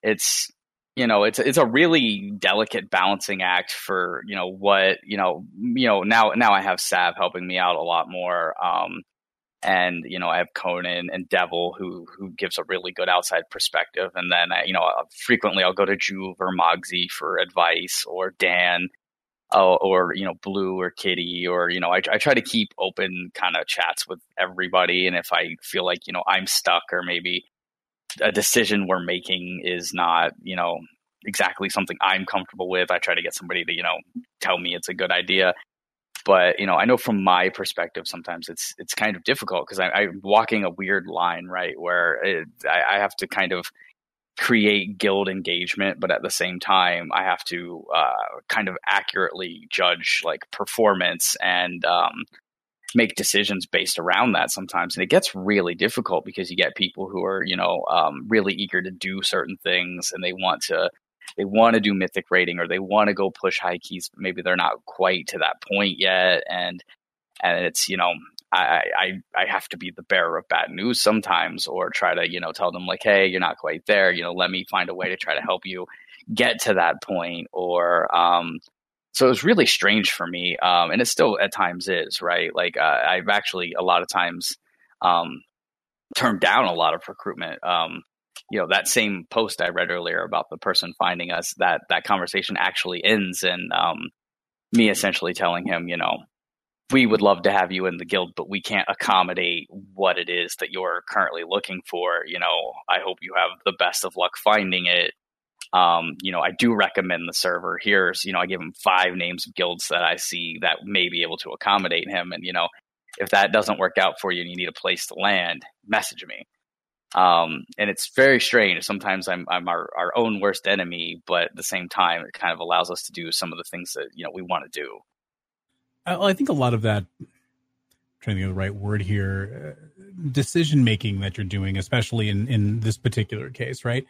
it's, you know, it's, it's a really delicate balancing act for, you know, what, you know, you know, now, now I have Sav helping me out a lot more. Um, And, you know, I have Conan and Devil, who who gives a really good outside perspective. And then, I, you know, I'll, frequently I'll go to Juve or Moggsy for advice, or Dan, uh, or, you know, Blue or Kitty, or, you know, I, I try to keep open kind of chats with everybody. And if I feel like, you know, I'm stuck, or maybe a decision we're making is not, you know, exactly something I'm comfortable with, I try to get somebody to, you know, tell me it's a good idea. But, you know, I know from my perspective, sometimes it's it's kind of difficult because I'm walking a weird line, right, where it, I, I have to kind of create guild engagement. But at the same time, I have to uh, kind of accurately judge, like, performance and um, make decisions based around that sometimes. And it gets really difficult because you get people who are, you know, um, really eager to do certain things, and they want to. They want to do mythic raiding, or they want to go push high keys, but maybe they're not quite to that point yet. And and it's, you know, I, I I have to be the bearer of bad news sometimes, or try to, you know, tell them like, hey, you're not quite there. You know, let me find a way to try to help you get to that point. Or um, so it was really strange for me. Um, and it still at times is, right? Like uh, I've actually a lot of times um, turned down a lot of recruitment. Um You know, that same post I read earlier about the person finding us, that that conversation actually ends in um, me essentially telling him, you know, we would love to have you in the guild, but we can't accommodate what it is that you're currently looking for. You know, I hope you have the best of luck finding it. Um, you know, I do recommend the server. Here's, you know, I give him five names of guilds that I see that may be able to accommodate him. And, you know, if that doesn't work out for you and you need a place to land, message me. Um, and it's very strange. Sometimes I'm, I'm our, our own worst enemy, but at the same time, it kind of allows us to do some of the things that, you know, we want to do. I, I think a lot of that, I'm trying to think of the right word here, uh, decision-making that you're doing, especially in, in this particular case, right,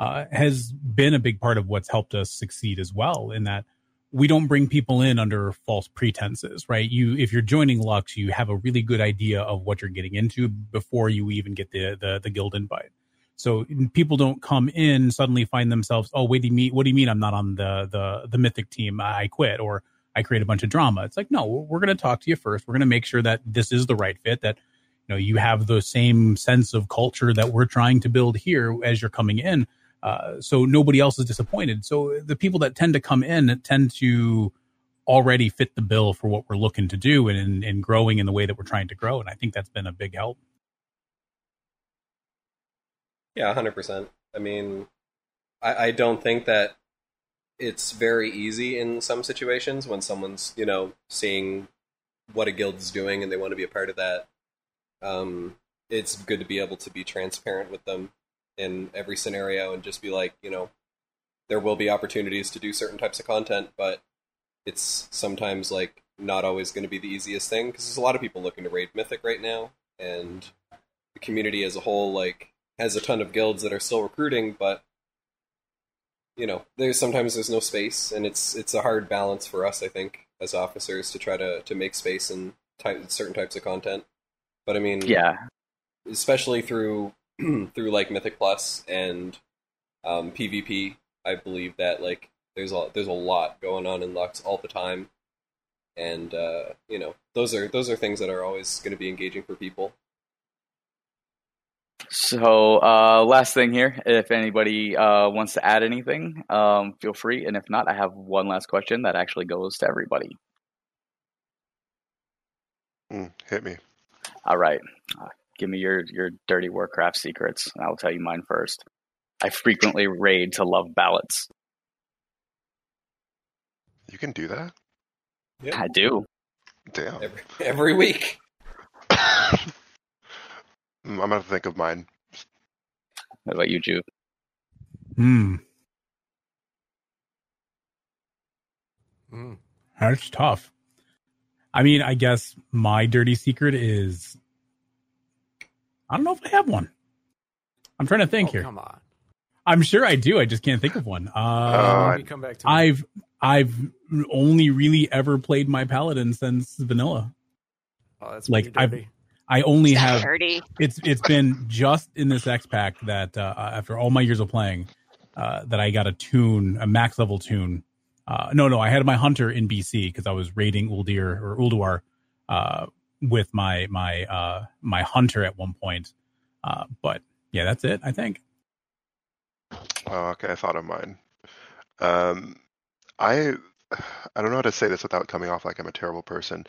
uh, has been a big part of what's helped us succeed as well, in that we don't bring people in under false pretenses, right? You, if you're joining Lux, you have a really good idea of what you're getting into before you even get the the, the guild invite. So people don't come in, suddenly find themselves, oh, wait, do you mean, what do you mean I'm not on the, the, the mythic team? I quit, or I create a bunch of drama. It's like, no, we're going to talk to you first. We're going to make sure that this is the right fit, that you know you have the same sense of culture that we're trying to build here as you're coming in. Uh, so nobody else is disappointed. So the people that tend to come in tend to already fit the bill for what we're looking to do and, and growing in the way that we're trying to grow. And I think that's been a big help. Yeah, one hundred percent. I mean, I, I don't think that it's very easy in some situations when someone's, you know, seeing what a guild is doing and they want to be a part of that. Um, it's good to be able to be transparent with them in every scenario and just be like, you know, there will be opportunities to do certain types of content, but it's sometimes like not always going to be the easiest thing, because there's a lot of people looking to raid Mythic right now, and the community as a whole like has a ton of guilds that are still recruiting, but you know, there's sometimes there's no space, and it's it's a hard balance for us, I think, as officers to try to to make space in type, certain types of content. But I mean, yeah, especially through through like Mythic Plus and um, PvP, I believe that like there's a there's a lot going on in Lux all the time, and uh, you know those are those are things that are always going to be engaging for people. So uh, last thing here, if anybody uh, wants to add anything, um, feel free. And if not, I have one last question that actually goes to everybody. Mm, hit me. All right. Uh, Give me your, your dirty Warcraft secrets, and I'll tell you mine first. I frequently raid to love ballots. You can do that? Yep. I do. Damn. Every, every week. I'm going to think of mine. What about you, Ju? Hmm. Mm. That's tough. I mean, I guess my dirty secret is... I don't know if I have one. I'm trying to think oh, here. Come on. I'm sure I do. I just can't think of one. Uh, uh, come back to I've me. I've only really ever played my paladin since vanilla. Oh, that's like I I only it's have dirty. It's it's been just in this X pack that uh, after all my years of playing uh, that I got a tune, a max level tune. Uh, no, no, I had my hunter in B C because I was raiding Uldir or Ulduar. Uh, with my my uh, my hunter at one point. Uh, but yeah, that's it, I think. Oh, okay. I thought of mine. Um, I I don't know how to say this without coming off like I'm a terrible person.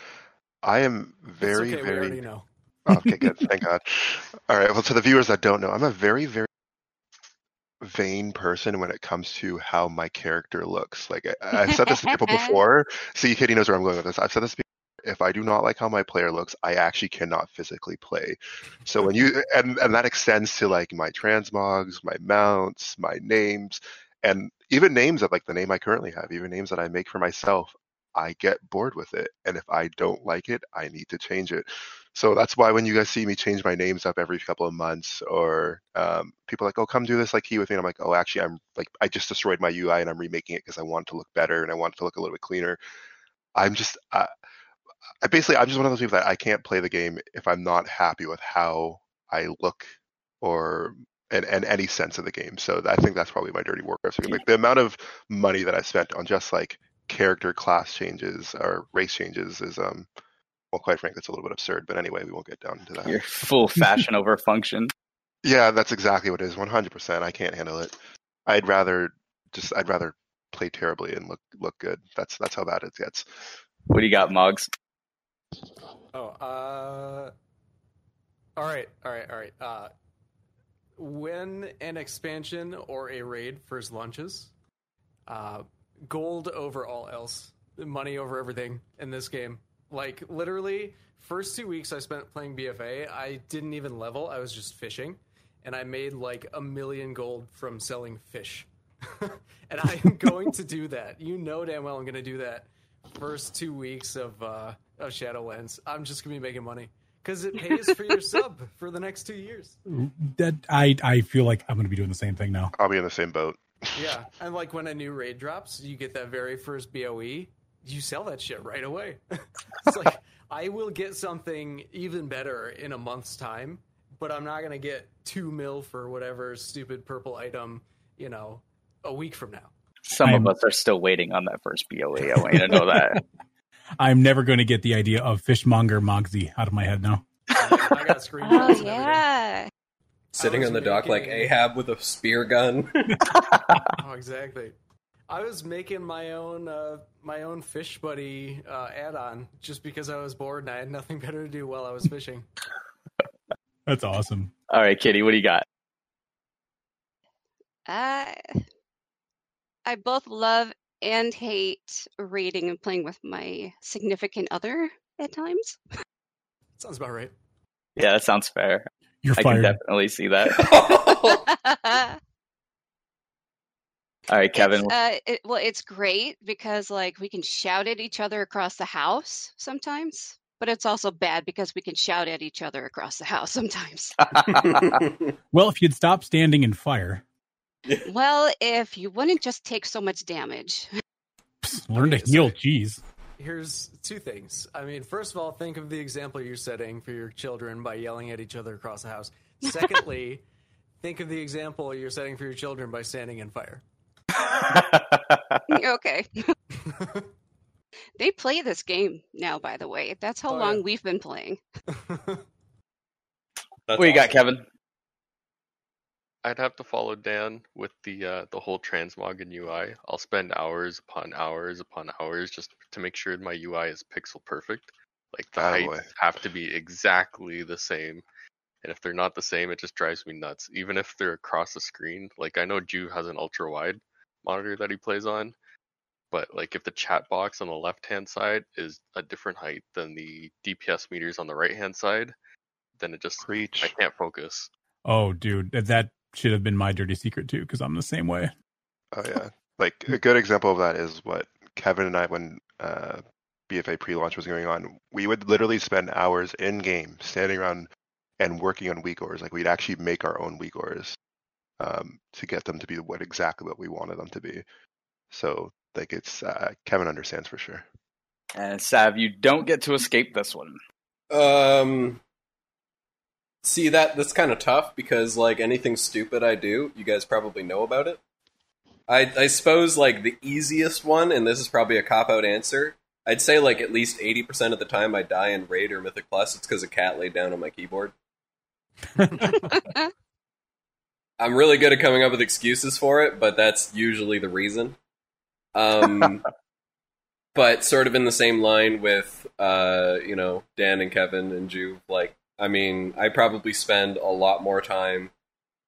I am very, okay, very... We already know. Oh, okay, good. Thank God. All right. Well, to the viewers that don't know, I'm a very, very vain person when it comes to how my character looks. Like, I, I've said this to people before. See, Kitty knows where I'm going with this. I've said this before. If I do not like how my player looks, I actually cannot physically play. So when you... And, and that extends to, like, my transmogs, my mounts, my names, and even names that, like, the name I currently have, even names that I make for myself, I get bored with it. And if I don't like it, I need to change it. So that's why when you guys see me change my names up every couple of months, or um, people are like, oh, come do this like he with me. And I'm like, oh, actually, I'm like, I just destroyed my U I and I'm remaking it because I want it to look better and I want it to look a little bit cleaner. I'm just, I, I basically, I'm just one of those people that I can't play the game if I'm not happy with how I look or in, in any sense of the game. So I think that's probably my dirty work. So, like, the amount of money that I spent on just like character class changes or race changes is, um, well, quite frankly, it's a little bit absurd, but anyway, we won't get down to that. Your full fashion over function. Yeah, that's exactly what it is. one hundred percent. I can't handle it. I'd rather just, I'd rather play terribly and look look good. That's that's how bad it gets. What do you got, Moggs? Oh, uh, all right, all right, all right. Uh, when an expansion or a raid first launches, uh, gold over all else, money over everything in this game. Like, literally, first two weeks I spent playing B F A, I didn't even level. I was just fishing, and I made, like, a million gold from selling fish. And I am going to do that. You know damn well I'm going to do that first two weeks of, uh, of Shadowlands. I'm just going to be making money, because it pays for your sub for the next two years. That I, I feel like I'm going to be doing the same thing now. I'll be in the same boat. Yeah, and, like, when a new raid drops, you get that very first B O E. You sell that shit right away. It's like, I will get something even better in a month's time, but I'm not going to get two mil for whatever stupid purple item, you know, a week from now. Some I'm, of us are still waiting on that first B O E. I want you to know that. I'm never going to get the idea of fishmonger Moggsy out of my head now. I got screenshots. Oh, yeah. Sitting on the dock like Ahab with a spear gun. Oh, exactly. I was making my own uh, my own Fish Buddy uh, add-on just because I was bored and I had nothing better to do while I was fishing. That's awesome. All right, Kitty, what do you got? Uh, I both love and hate raiding and playing with my significant other at times. Sounds about right. Yeah, that sounds fair. You're I fired. Can definitely see that. All right, Kevin. It's, uh, it, well, it's great because, like, we can shout at each other across the house sometimes, but it's also bad because we can shout at each other across the house sometimes. Well, if you'd stop standing in fire. Well, if you wouldn't just take so much damage. Psst, learn okay, to heal, jeez. Here's two things. I mean, first of all, think of the example you're setting for your children by yelling at each other across the house. Secondly, think of the example you're setting for your children by standing in fire. Okay. They play this game now, by the way. That's how oh, long yeah. we've been playing. What awesome. You got, Kevin? I'd have to follow Dan with the uh, the whole transmog and U I. I'll spend hours upon hours upon hours just to make sure my U I is pixel perfect. Like, the oh, heights boy. have to be exactly the same. And if they're not the same, it just drives me nuts. Even if they're across the screen. Like, I know Juve has an ultra-wide monitor that he plays on, but, like, if the chat box on the left-hand side is a different height than the D P S meters on the right-hand side, then it just... Preach. I can't focus. Oh, dude. That should have been my dirty secret, too, because I'm the same way. Oh, yeah. Like, a good example of that is what Kevin and I, when uh, B F A pre-launch was going on, we would literally spend hours in-game standing around and working on Uyghurs. Like, we'd actually make our own Uyghurs um, to get them to be what exactly what we wanted them to be. So, like, it's uh, Kevin understands for sure. And Sav, you don't get to escape this one. Um, see that that's kind of tough because, like, anything stupid I do, you guys probably know about it. I I suppose, like, the easiest one, and this is probably a cop out answer, I'd say like at least eighty percent of the time I die in Raid or Mythic Plus, it's because a cat laid down on my keyboard. I'm really good at coming up with excuses for it, but that's usually the reason. Um, but sort of in the same line with, uh, you know, Dan and Kevin and Juve, like, I mean, I probably spend a lot more time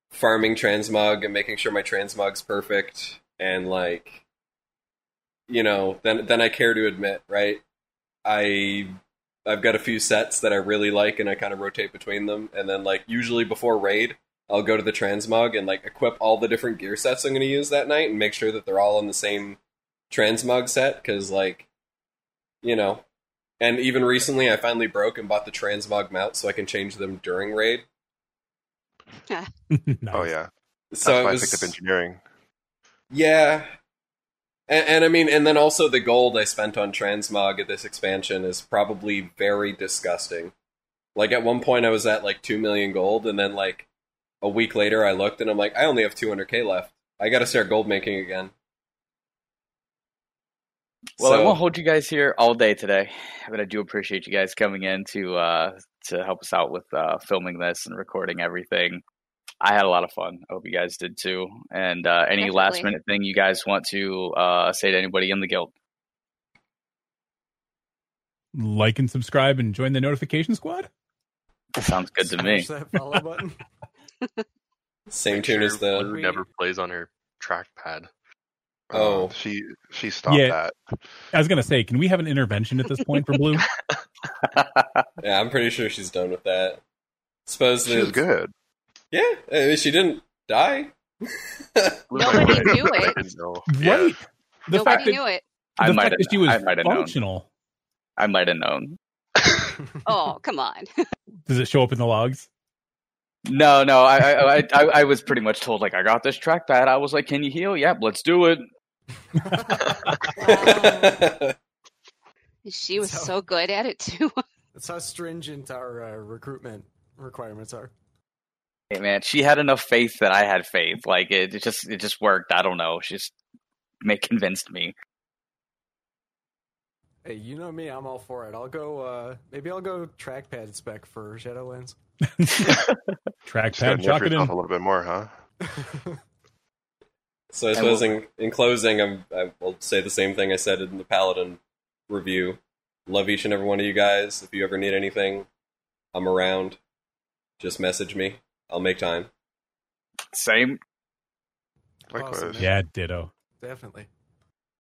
farming transmog and making sure my transmog's perfect and, like, you know, than, than I care to admit, right? I... I've got a few sets that I really like, and I kind of rotate between them. And then, like, usually before raid, I'll go to the transmog and, like, equip all the different gear sets I'm going to use that night and make sure that they're all on the same transmog set, because, like, you know. And even recently, I finally broke and bought the transmog mount so I can change them during raid. Yeah. Nice. Oh, yeah. So That's why was, I picked up engineering. Yeah. And, and I mean, and then also the gold I spent on transmog at this expansion is probably very disgusting. Like, at one point I was at like two million gold, and then like a week later I looked and I'm like, I only have two hundred k left. I gotta start gold making again. Well, so, I won't hold you guys here all day today, but I do appreciate you guys coming in to uh, to help us out with uh, filming this and recording everything. I had a lot of fun. I hope you guys did too. And uh, any Definitely. last minute thing you guys want to uh, say to anybody in the guild? Like and subscribe and join the notification squad. That sounds good to me. That follow button. Same Make tune sure as the Blue never plays on her trackpad. Oh, um, she she stopped yeah. that. I was gonna say, can we have an intervention at this point for Blue? Yeah, I'm pretty sure she's done with that. Suppose she's good. Yeah, I mean, she didn't die. Nobody knew it. Right. The Nobody fact that, knew it. The I fact that she was I functional. Known. I might have known. Oh, come on. Does it show up in the logs? No, no. I, I, I, I, I was pretty much told, like, I got this trackpad. I was like, can you heal? Yep, let's do it. Wow. She was so, so good at it, too. That's how stringent our uh, recruitment requirements are. Hey man, she had enough faith that I had faith. Like it, it just, it just worked. I don't know. She just may convinced me. Hey, you know me. I'm all for it. I'll go. uh Maybe I'll go trackpad spec for Shadowlands. Trackpad, Shockadin a little bit more, huh? So I suppose in, in closing, I'm, I will say the same thing I said in the Paladin review. Love each and every one of you guys. If you ever need anything, I'm around. Just message me. I'll make time. Same. Likewise. Awesome, yeah, ditto. Definitely.